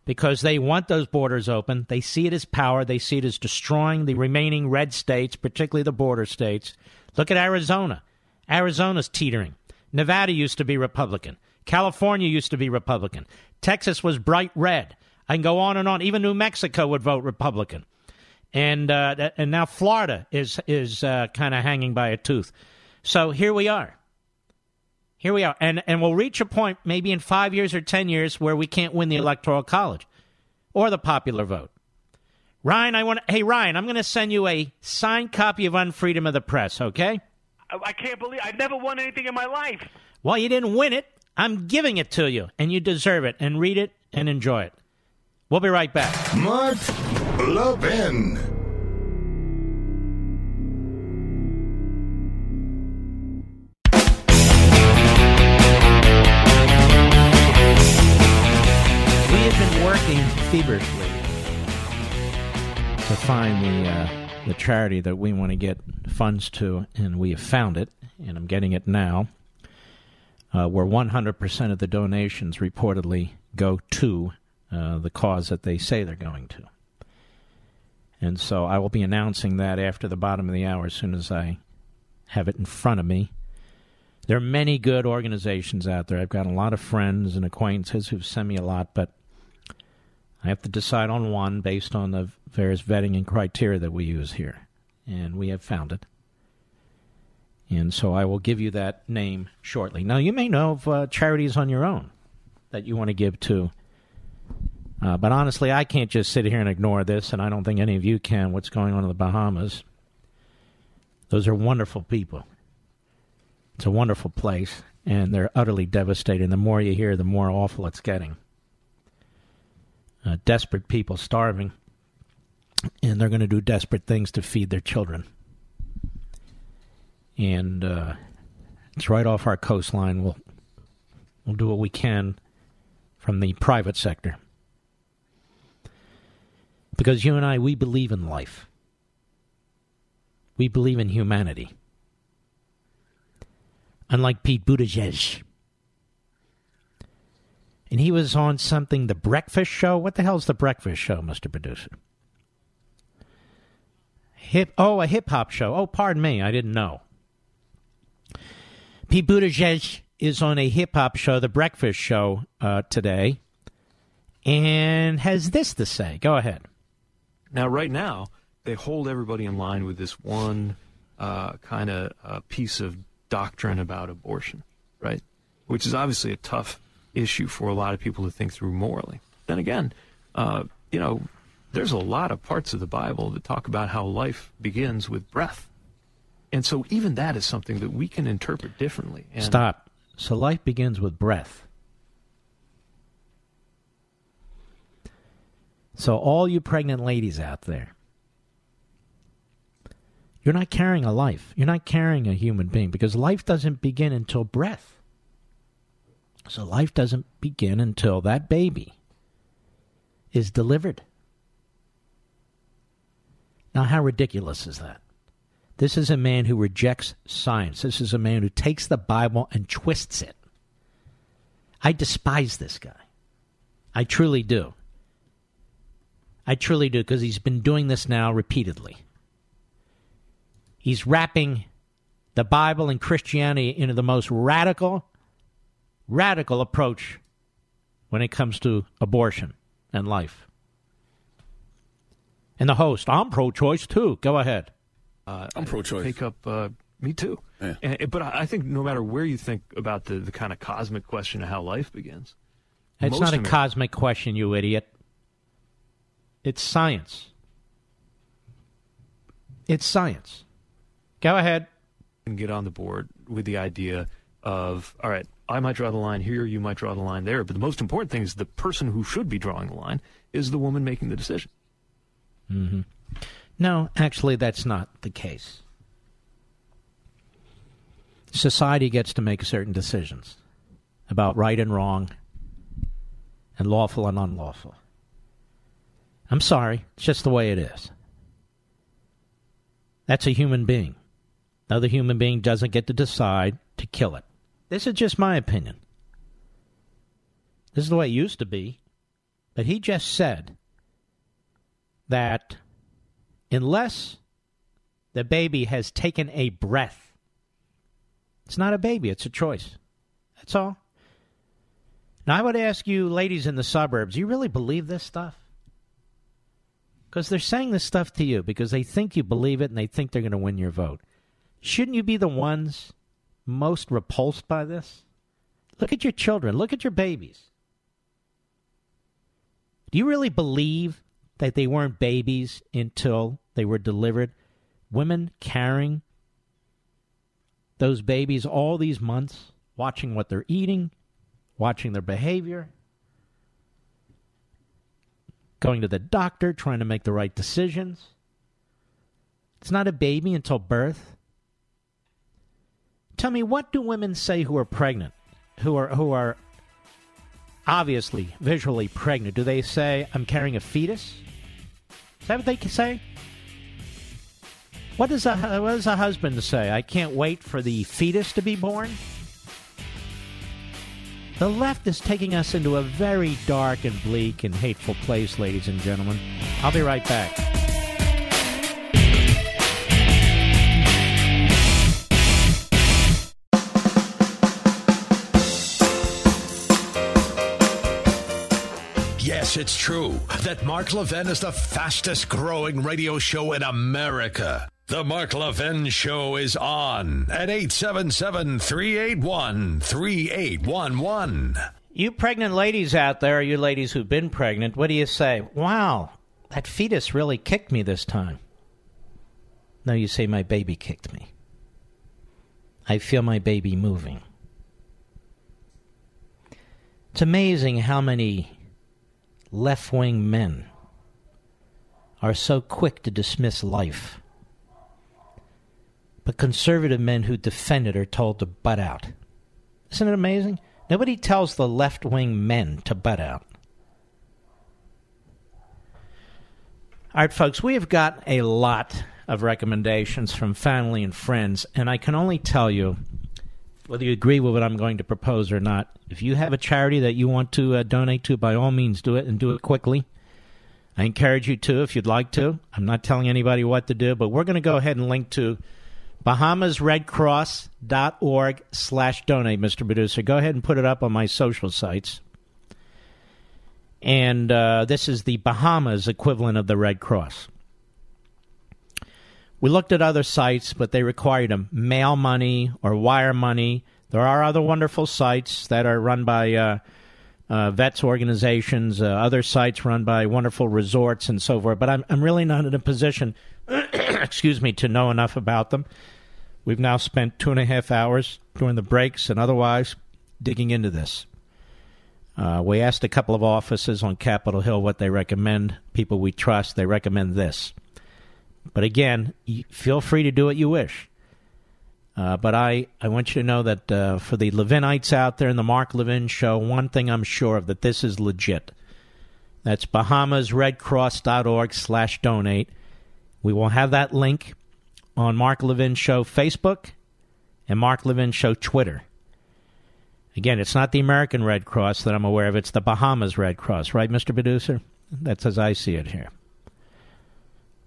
because they want those borders open. They see it as power. They see it as destroying the remaining red states, particularly the border states. Look at Arizona. Arizona's teetering. Nevada used to be Republican. California used to be Republican. Texas was bright red. I can go on and on. Even New Mexico would vote Republican. And now Florida is kind of hanging by a tooth. So here we are. Here we are. And we'll reach a point maybe in 5 years or 10 years where we can't win the Electoral College or the popular vote. Ryan, I'm going to send you a signed copy of Unfreedom of the Press, okay? I can't believe I've never won anything in my life. Well, you didn't win it. I'm giving it to you, and you deserve it. And read it and enjoy it. We'll be right back. Mark Levin. We have been working feverishly to find the charity that we want to get funds to, and we have found it, and I'm getting it now, where 100% of the donations reportedly go to the cause that they say they're going to. And so I will be announcing that after the bottom of the hour as soon as I have it in front of me. There are many good organizations out there. I've got a lot of friends and acquaintances who've sent me a lot, but I have to decide on one based on the various vetting and criteria that we use here. And we have found it. And so I will give you that name shortly. Now, you may know of charities on your own that you want to give to. But honestly, I can't just sit here and ignore this, and I don't think any of you can, what's going on in the Bahamas. Those are wonderful people. It's a wonderful place, and they're utterly devastated. The more you hear, the more awful it's getting. Desperate people starving, and they're going to do desperate things to feed their children. And it's right off our coastline. We'll do what we can from the private sector. Because you and I, we believe in life. We believe in humanity. Unlike Pete Buttigieg. And he was on something, The Breakfast Show. What the hell's The Breakfast Show, Mr. Producer? A hip-hop show. Oh, pardon me, I didn't know. Pete Buttigieg is on a hip-hop show, The Breakfast Show, today. And has this to say. Go ahead. Now, right now, they hold everybody in line with this one kind of piece of doctrine about abortion, right? Which is obviously a tough issue for a lot of people to think through morally. Then again, there's a lot of parts of the Bible that talk about how life begins with breath. And so even that is something that we can interpret differently. And stop. So life begins with breath. So all you pregnant ladies out there, you're not carrying a life. You're not carrying a human being, because life doesn't begin until breath. So life doesn't begin until that baby is delivered. Now, how ridiculous is that? This is a man who rejects science. This is a man who takes the Bible and twists it. I despise this guy. I truly do. I truly do, because he's been doing this now repeatedly. He's wrapping the Bible and Christianity into the most radical approach when it comes to abortion and life. And the host, I'm pro-choice too. Go ahead. I'm pro-choice. Take up, me too. Yeah. But I think no matter where you think about the kind of cosmic question of how life begins. It's not a cosmic question, you idiot. It's science. It's science. Go ahead. And get on the board with the idea of, all right, I might draw the line here, you might draw the line there, but the most important thing is the person who should be drawing the line is the woman making the decision. Mm-hmm. No, actually, that's not the case. Society gets to make certain decisions about right and wrong and lawful and unlawful. I'm sorry. It's just the way it is. That's a human being. Another human being doesn't get to decide to kill it. This is just my opinion. This is the way it used to be. But he just said that unless the baby has taken a breath, it's not a baby, it's a choice. That's all. Now, I would ask you, ladies in the suburbs, do you really believe this stuff? Because they're saying this stuff to you because they think you believe it and they think they're going to win your vote. Shouldn't you be the ones most repulsed by this? Look at your children. Look at your babies. Do you really believe that they weren't babies until they were delivered? Women carrying those babies all these months, watching what they're eating, watching their behavior, going to the doctor, trying to make the right decisions. It's not a baby until birth. Tell me, what do women say who are pregnant, who are obviously visually pregnant? Do they say, I'm carrying a fetus? Is that what they say? What does a husband say? I can't wait for the fetus to be born? The left is taking us into a very dark and bleak and hateful place, ladies and gentlemen. I'll be right back. Yes, it's true that Mark Levin is the fastest growing radio show in America. The Mark Levin Show is on at 877-381-3811. You pregnant ladies out there, you ladies who've been pregnant, what do you say? Wow, that fetus really kicked me this time. No, you say, my baby kicked me. I feel my baby moving. It's amazing how many left-wing men are so quick to dismiss life. But conservative men who defend it are told to butt out. Isn't it amazing? Nobody tells the left-wing men to butt out. All right, folks, we have got a lot of recommendations from family and friends, and I can only tell you, whether you agree with what I'm going to propose or not, if you have a charity that you want to donate to, by all means do it, and do it quickly. I encourage you to if you'd like to. I'm not telling anybody what to do, but we're going to go ahead and link to bahamasredcross.org/donate, Mr. Producer. Go ahead and put it up on my social sites. And this is the Bahamas equivalent of the Red Cross. We looked at other sites, but they required them mail money or wire money. There are other wonderful sites that are run by vets organizations, other sites run by wonderful resorts and so forth. But I'm really not in a position, excuse me, to know enough about them. We've now spent 2.5 hours during the breaks and otherwise digging into this. We asked a couple of offices on Capitol Hill what they recommend. People we trust, they recommend this. But again, feel free to do what you wish. But I want you to know that for the Levinites out there in the Mark Levin Show, one thing I'm sure of, that this is legit. That's bahamasredcross.org/donate. We will have that link on Mark Levin Show Facebook and Mark Levin Show Twitter. Again, it's not the American Red Cross that I'm aware of. It's the Bahamas Red Cross. Right, Mr. Producer? That's as I see it here.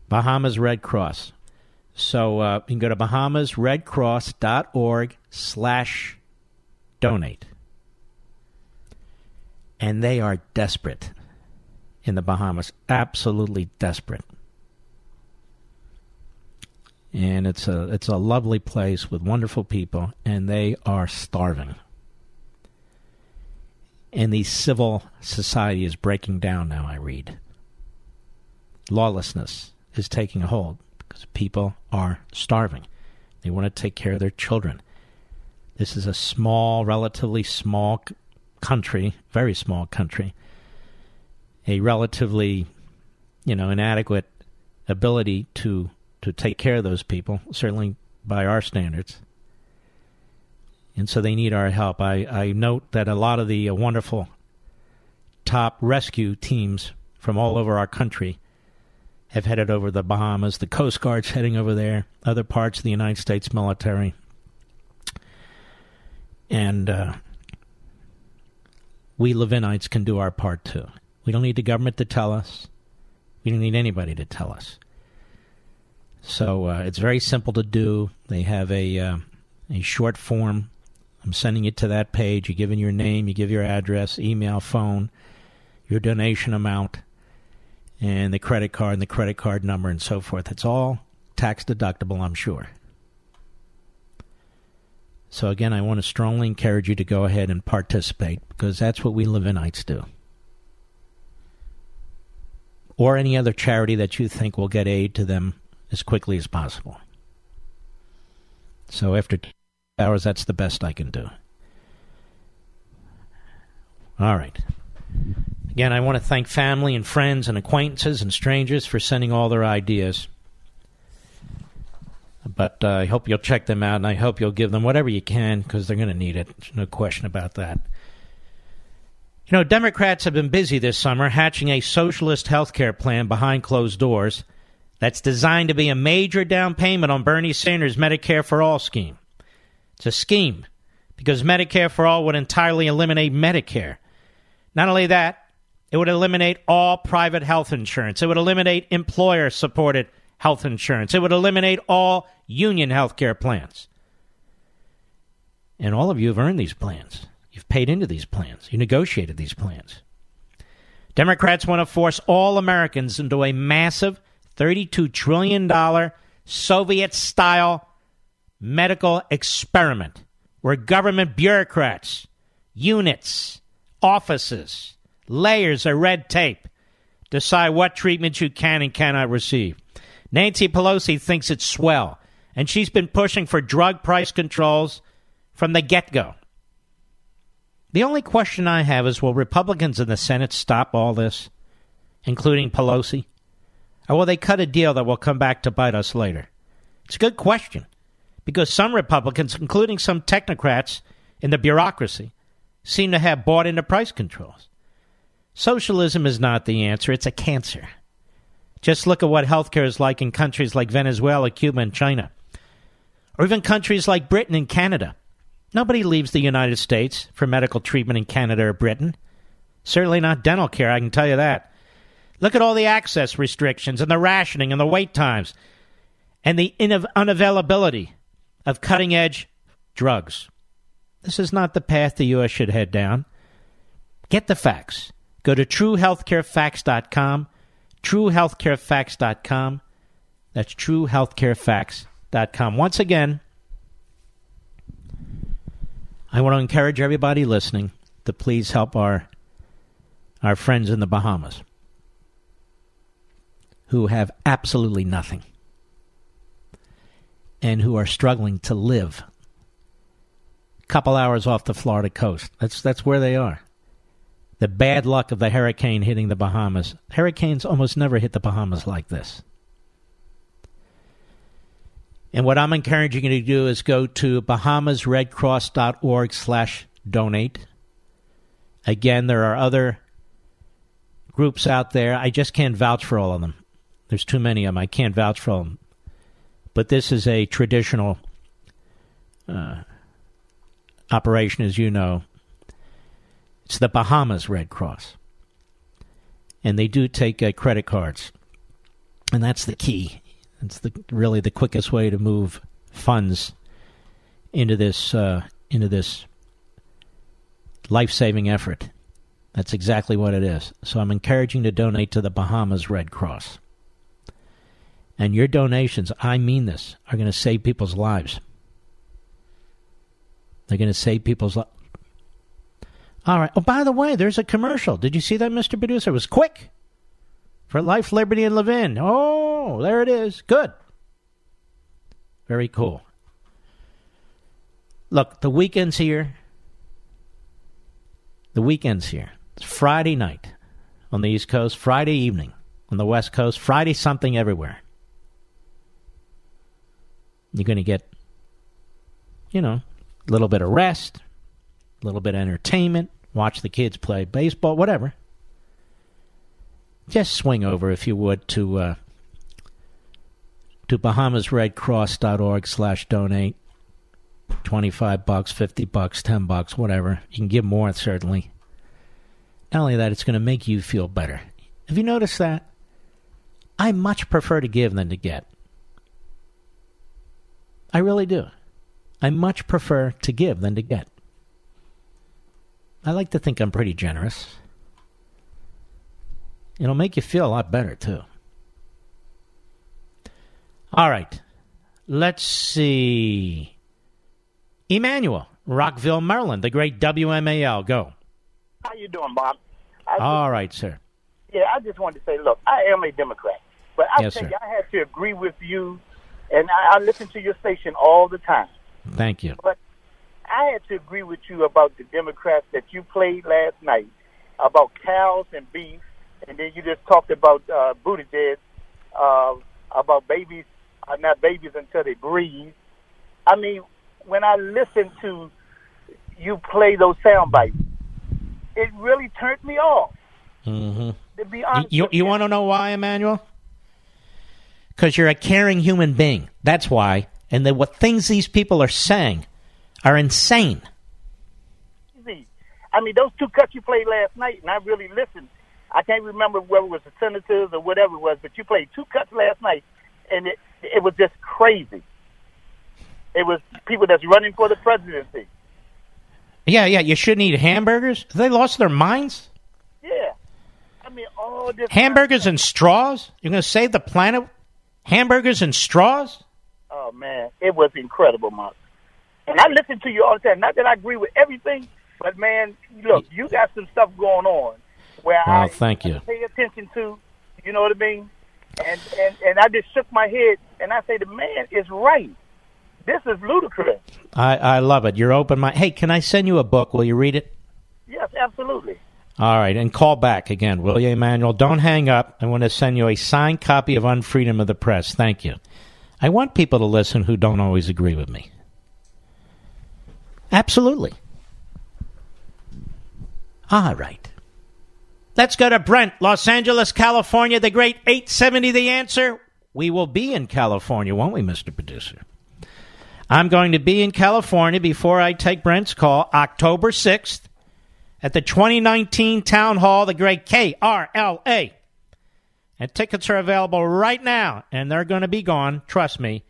Bahamas Red Cross. So you can go to bahamasredcross.org/donate. And they are desperate in the Bahamas. Absolutely desperate. And it's a lovely place with wonderful people, and they are starving. And the civil society is breaking down now, I read. Lawlessness is taking a hold because people are starving. They want to take care of their children. This is a small, relatively small country, very small country, a relatively, inadequate ability to take care of those people, certainly by our standards. And so they need our help. I note that a lot of the wonderful top rescue teams from all over our country have headed over the Bahamas. The Coast Guard's heading over there, other parts of the United States military. And we Levinites can do our part, too. We don't need the government to tell us. We don't need anybody to tell us. So it's very simple to do. They have a short form. I'm sending it to that page. You give in your name, you give your address, email, phone, your donation amount, and the credit card and the credit card number and so forth. It's all tax deductible, I'm sure. So again, I want to strongly encourage you to go ahead and participate because that's what we Levinites do. Or any other charity that you think will get aid to them as quickly as possible. So after 2 hours, that's the best I can do. All right. Again, I want to thank family and friends and acquaintances and strangers for sending all their ideas. But I hope you'll check them out, and I hope you'll give them whatever you can because they're going to need it. There's no question about that. Democrats have been busy this summer hatching a socialist health care plan behind closed doors that's designed to be a major down payment on Bernie Sanders' Medicare for All scheme. It's a scheme because Medicare for All would entirely eliminate Medicare. Not only that, it would eliminate all private health insurance. It would eliminate employer-supported health insurance. It would eliminate all union health care plans. And all of you have earned these plans. You've paid into these plans. You negotiated these plans. Democrats want to force all Americans into a massive $32 trillion Soviet-style medical experiment where government bureaucrats, units, offices, layers of red tape decide what treatments you can and cannot receive. Nancy Pelosi thinks it's swell, And she's been pushing for drug price controls from the get-go. The only question I have is, will Republicans in the Senate stop all this, including Pelosi? Or will they cut a deal that will come back to bite us later? It's a good question, because some Republicans, including some technocrats in the bureaucracy, seem to have bought into price controls. Socialism is not the answer. It's a cancer. Just look at what healthcare is like in countries like Venezuela, Cuba, and China. Or even countries like Britain and Canada. Nobody leaves the United States for medical treatment in Canada or Britain. Certainly not dental care, I can tell you that. Look at all the access restrictions and the rationing and the wait times and the unavailability of cutting-edge drugs. This is not the path the U.S. should head down. Get the facts. Go to truehealthcarefacts.com, truehealthcarefacts.com. That's truehealthcarefacts.com. Once again, I want to encourage everybody listening to please help our friends in the Bahamas who have absolutely nothing and who are struggling to live a couple hours off the Florida coast. That's where they are. The bad luck of the hurricane hitting the Bahamas. Hurricanes almost never hit the Bahamas like this. And what I'm encouraging you to do is go to bahamasredcross.org/donate. Again, there are other groups out there. I just can't vouch for all of them. There's too many of them. I can't vouch for them. But this is a traditional operation, as you know. It's the Bahamas Red Cross. And they do take credit cards. And that's the key. It's really the quickest way to move funds into this life-saving effort. That's exactly what it is. So I'm encouraging you to donate to the Bahamas Red Cross. And your donations, I mean this, are going to save people's lives. They're going to save people's lives. All right. Oh, by the way, there's a commercial. Did you see that, Mr. Producer? It was quick. For Life, Liberty, and Levin. Oh, there it is. Good. Very cool. Look, the weekend's here. The weekend's here. It's Friday night on the East Coast, Friday evening on the West Coast, Friday something everywhere. You're going to get, a little bit of rest, a little bit of entertainment, watch the kids play baseball, whatever. Just swing over, if you would, to bahamasredcross.org/donate. $25, $50, $10, whatever. You can give more, certainly. Not only that, it's going to make you feel better. Have you noticed that? I much prefer to give than to get. I really do. I much prefer to give than to get. I like to think I'm pretty generous. It'll make you feel a lot better, too. All right. Let's see. Emmanuel, Rockville, Maryland, the great WMAL. Go. How you doing, Bob? All right, sir. Yeah, I just wanted to say, look, I am a Democrat. But I think I have to agree with you, and I listen to your station all the time. Thank you. But I had to agree with you about the Democrats that you played last night, about cows and beef. And then you just talked about Buttigieg, about babies are not babies until they breathe. I mean, when I listen to you play those sound bites, it really turned me off. Mm-hmm. To be honest, you want to know why, Emmanuel? Because you're a caring human being. That's why. And what things these people are saying are insane. I mean, those two cuts you played last night, and I really listened. I can't remember whether it was the senators or whatever it was, but you played two cuts last night, and it was just crazy. It was people that's running for the presidency. Yeah, you shouldn't eat hamburgers? They lost their minds? Yeah. I mean, all this... Hamburgers and straws? You're going to save the planet? Hamburgers and straws? Oh, man, it was incredible, Mark. And I listen to you all the time. Not that I agree with everything, but, man, look, you got some stuff going on. Where well, I thank you. Pay attention to, you know what I mean? And I just shook my head, and I say, the man is right. This is ludicrous. I love it. You're open minded. Hey, can I send you a book? Will you read it? Yes, absolutely. All right, and call back again, will you, Emanuel? Don't hang up. I want to send you a signed copy of Unfreedom of the Press. Thank you. I want people to listen who don't always agree with me. Absolutely. All right. Let's go to Brent, Los Angeles, California, the great 870 The Answer. We will be in California, won't we, Mr. Producer? I'm going to be in California before I take Brent's call, October 6th, at the 2019 Town Hall, the great KRLA. And tickets are available right now, and they're going to be gone. Trust me.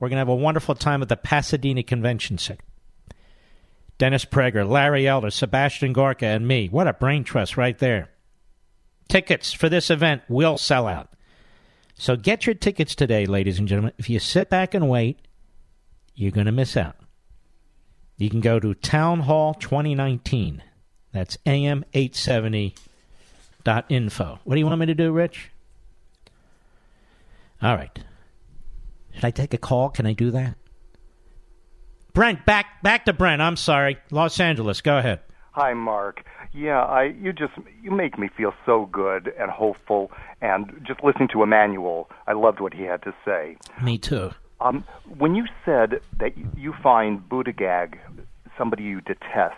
We're going to have a wonderful time at the Pasadena Convention Center. Dennis Prager, Larry Elder, Sebastian Gorka, and me. What a brain trust right there. Tickets for this event will sell out. So get your tickets today, ladies and gentlemen. If you sit back and wait, you're going to miss out. You can go to Town Hall 2019. That's am870.info. What do you want me to do, Rich? All right. Should I take a call? Can I do that? Brent, back to Brent. I'm sorry. Los Angeles, go ahead. Hi, Mark. Yeah, you make me feel so good and hopeful. And just listening to Emanuel, I loved what he had to say. Me too. When you said that you find Buttigieg somebody you detest,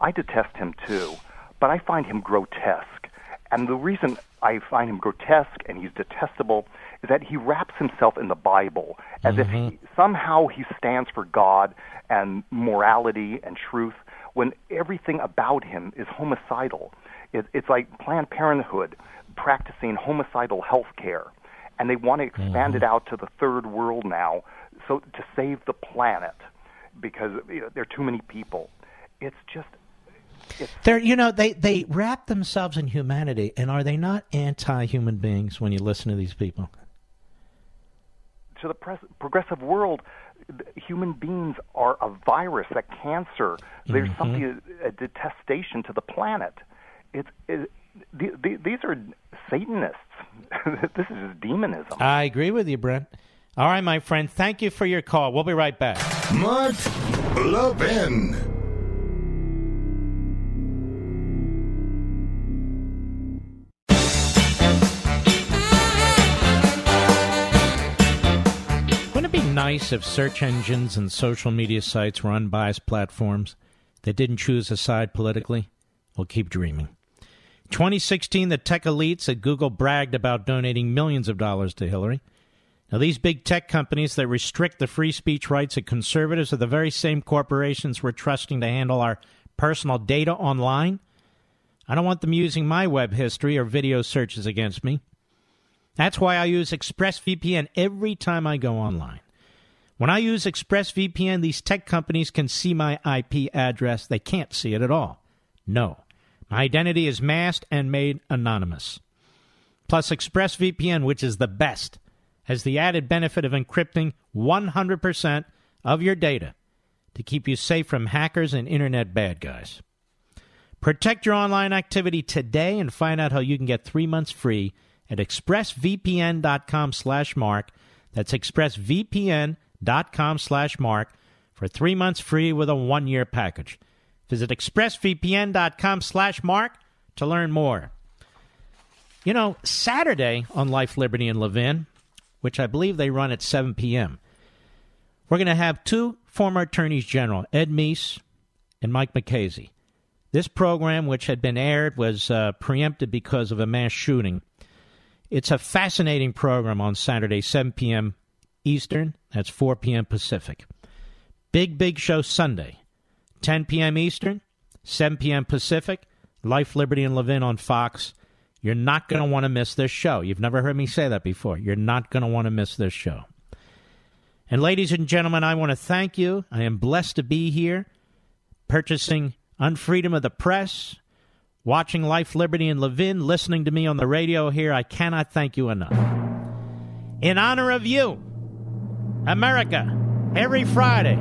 I detest him too, but I find him grotesque. And the reason I find him grotesque and he's detestable is that he wraps himself in the Bible as if he stands for God and morality and truth when everything about him is homicidal. It's like Planned Parenthood practicing homicidal health care, and they want to expand it out to the third world now so to save the planet because there are too many people. It's just... They wrap themselves in humanity, and are they not anti-human beings when you listen to these people? To the progressive world, human beings are a virus, a cancer. There's something, a detestation to the planet. These are Satanists. This is just demonism. I agree with you, Brent. All right, my friend, thank you for your call. We'll be right back. Mark Levin. Nice if search engines and social media sites were unbiased platforms that didn't choose a side politically. We'll keep dreaming. 2016, the tech elites at Google bragged about donating millions of dollars to Hillary. Now, these big tech companies that restrict the free speech rights of conservatives are the very same corporations we're trusting to handle our personal data online. I don't want them using my web history or video searches against me. That's why I use ExpressVPN every time I go online. When I use ExpressVPN, these tech companies can see my IP address. They can't see it at all. No. My identity is masked and made anonymous. Plus, ExpressVPN, which is the best, has the added benefit of encrypting 100% of your data to keep you safe from hackers and internet bad guys. Protect your online activity today and find out how you can get 3 months free at expressvpn.com/Mark. That's expressvpn.com/Mark for 3 months free with a 1-year package. Visit expressvpn.com/Mark to learn more. You know, Saturday on Life, Liberty, and Levin, which I believe they run at 7 p.m., we're going to have two former attorneys general, Ed Meese and Mike McKaysey. This program, which had been aired, was preempted because of a mass shooting. It's a fascinating program on Saturday, 7 p.m. Eastern. That's 4 p.m. Pacific. Big show Sunday, 10 p.m. Eastern, 7 p.m. Pacific, Life, Liberty, and Levin on Fox. You're not going to want to miss this show. You've never heard me say that before. You're not going to want to miss this show. And ladies and gentlemen, I want to thank you. I am blessed to be here purchasing Unfreedom of the Press, watching Life, Liberty, and Levin, listening to me on the radio here. I cannot thank you enough. In honor of you, America, every Friday.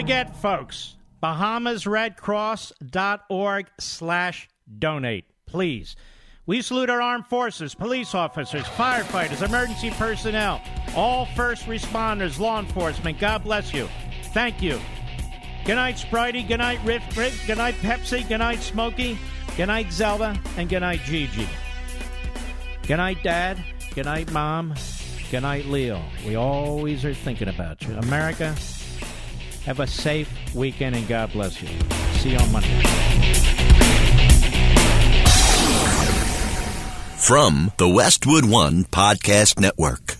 forget, folks, BahamasRedCross.org/donate. Please. We salute our armed forces, police officers, firefighters, emergency personnel, all first responders, law enforcement. God bless you. Thank you. Good night, Spritey. Good night, Riff Riff. Good night, Pepsi. Good night, Smokey. Good night, Zelda. And good night, Gigi. Good night, Dad. Good night, Mom. Good night, Leo. We always are thinking about you. America, have a safe weekend, and God bless you. See you on Monday. From the Westwood One Podcast Network.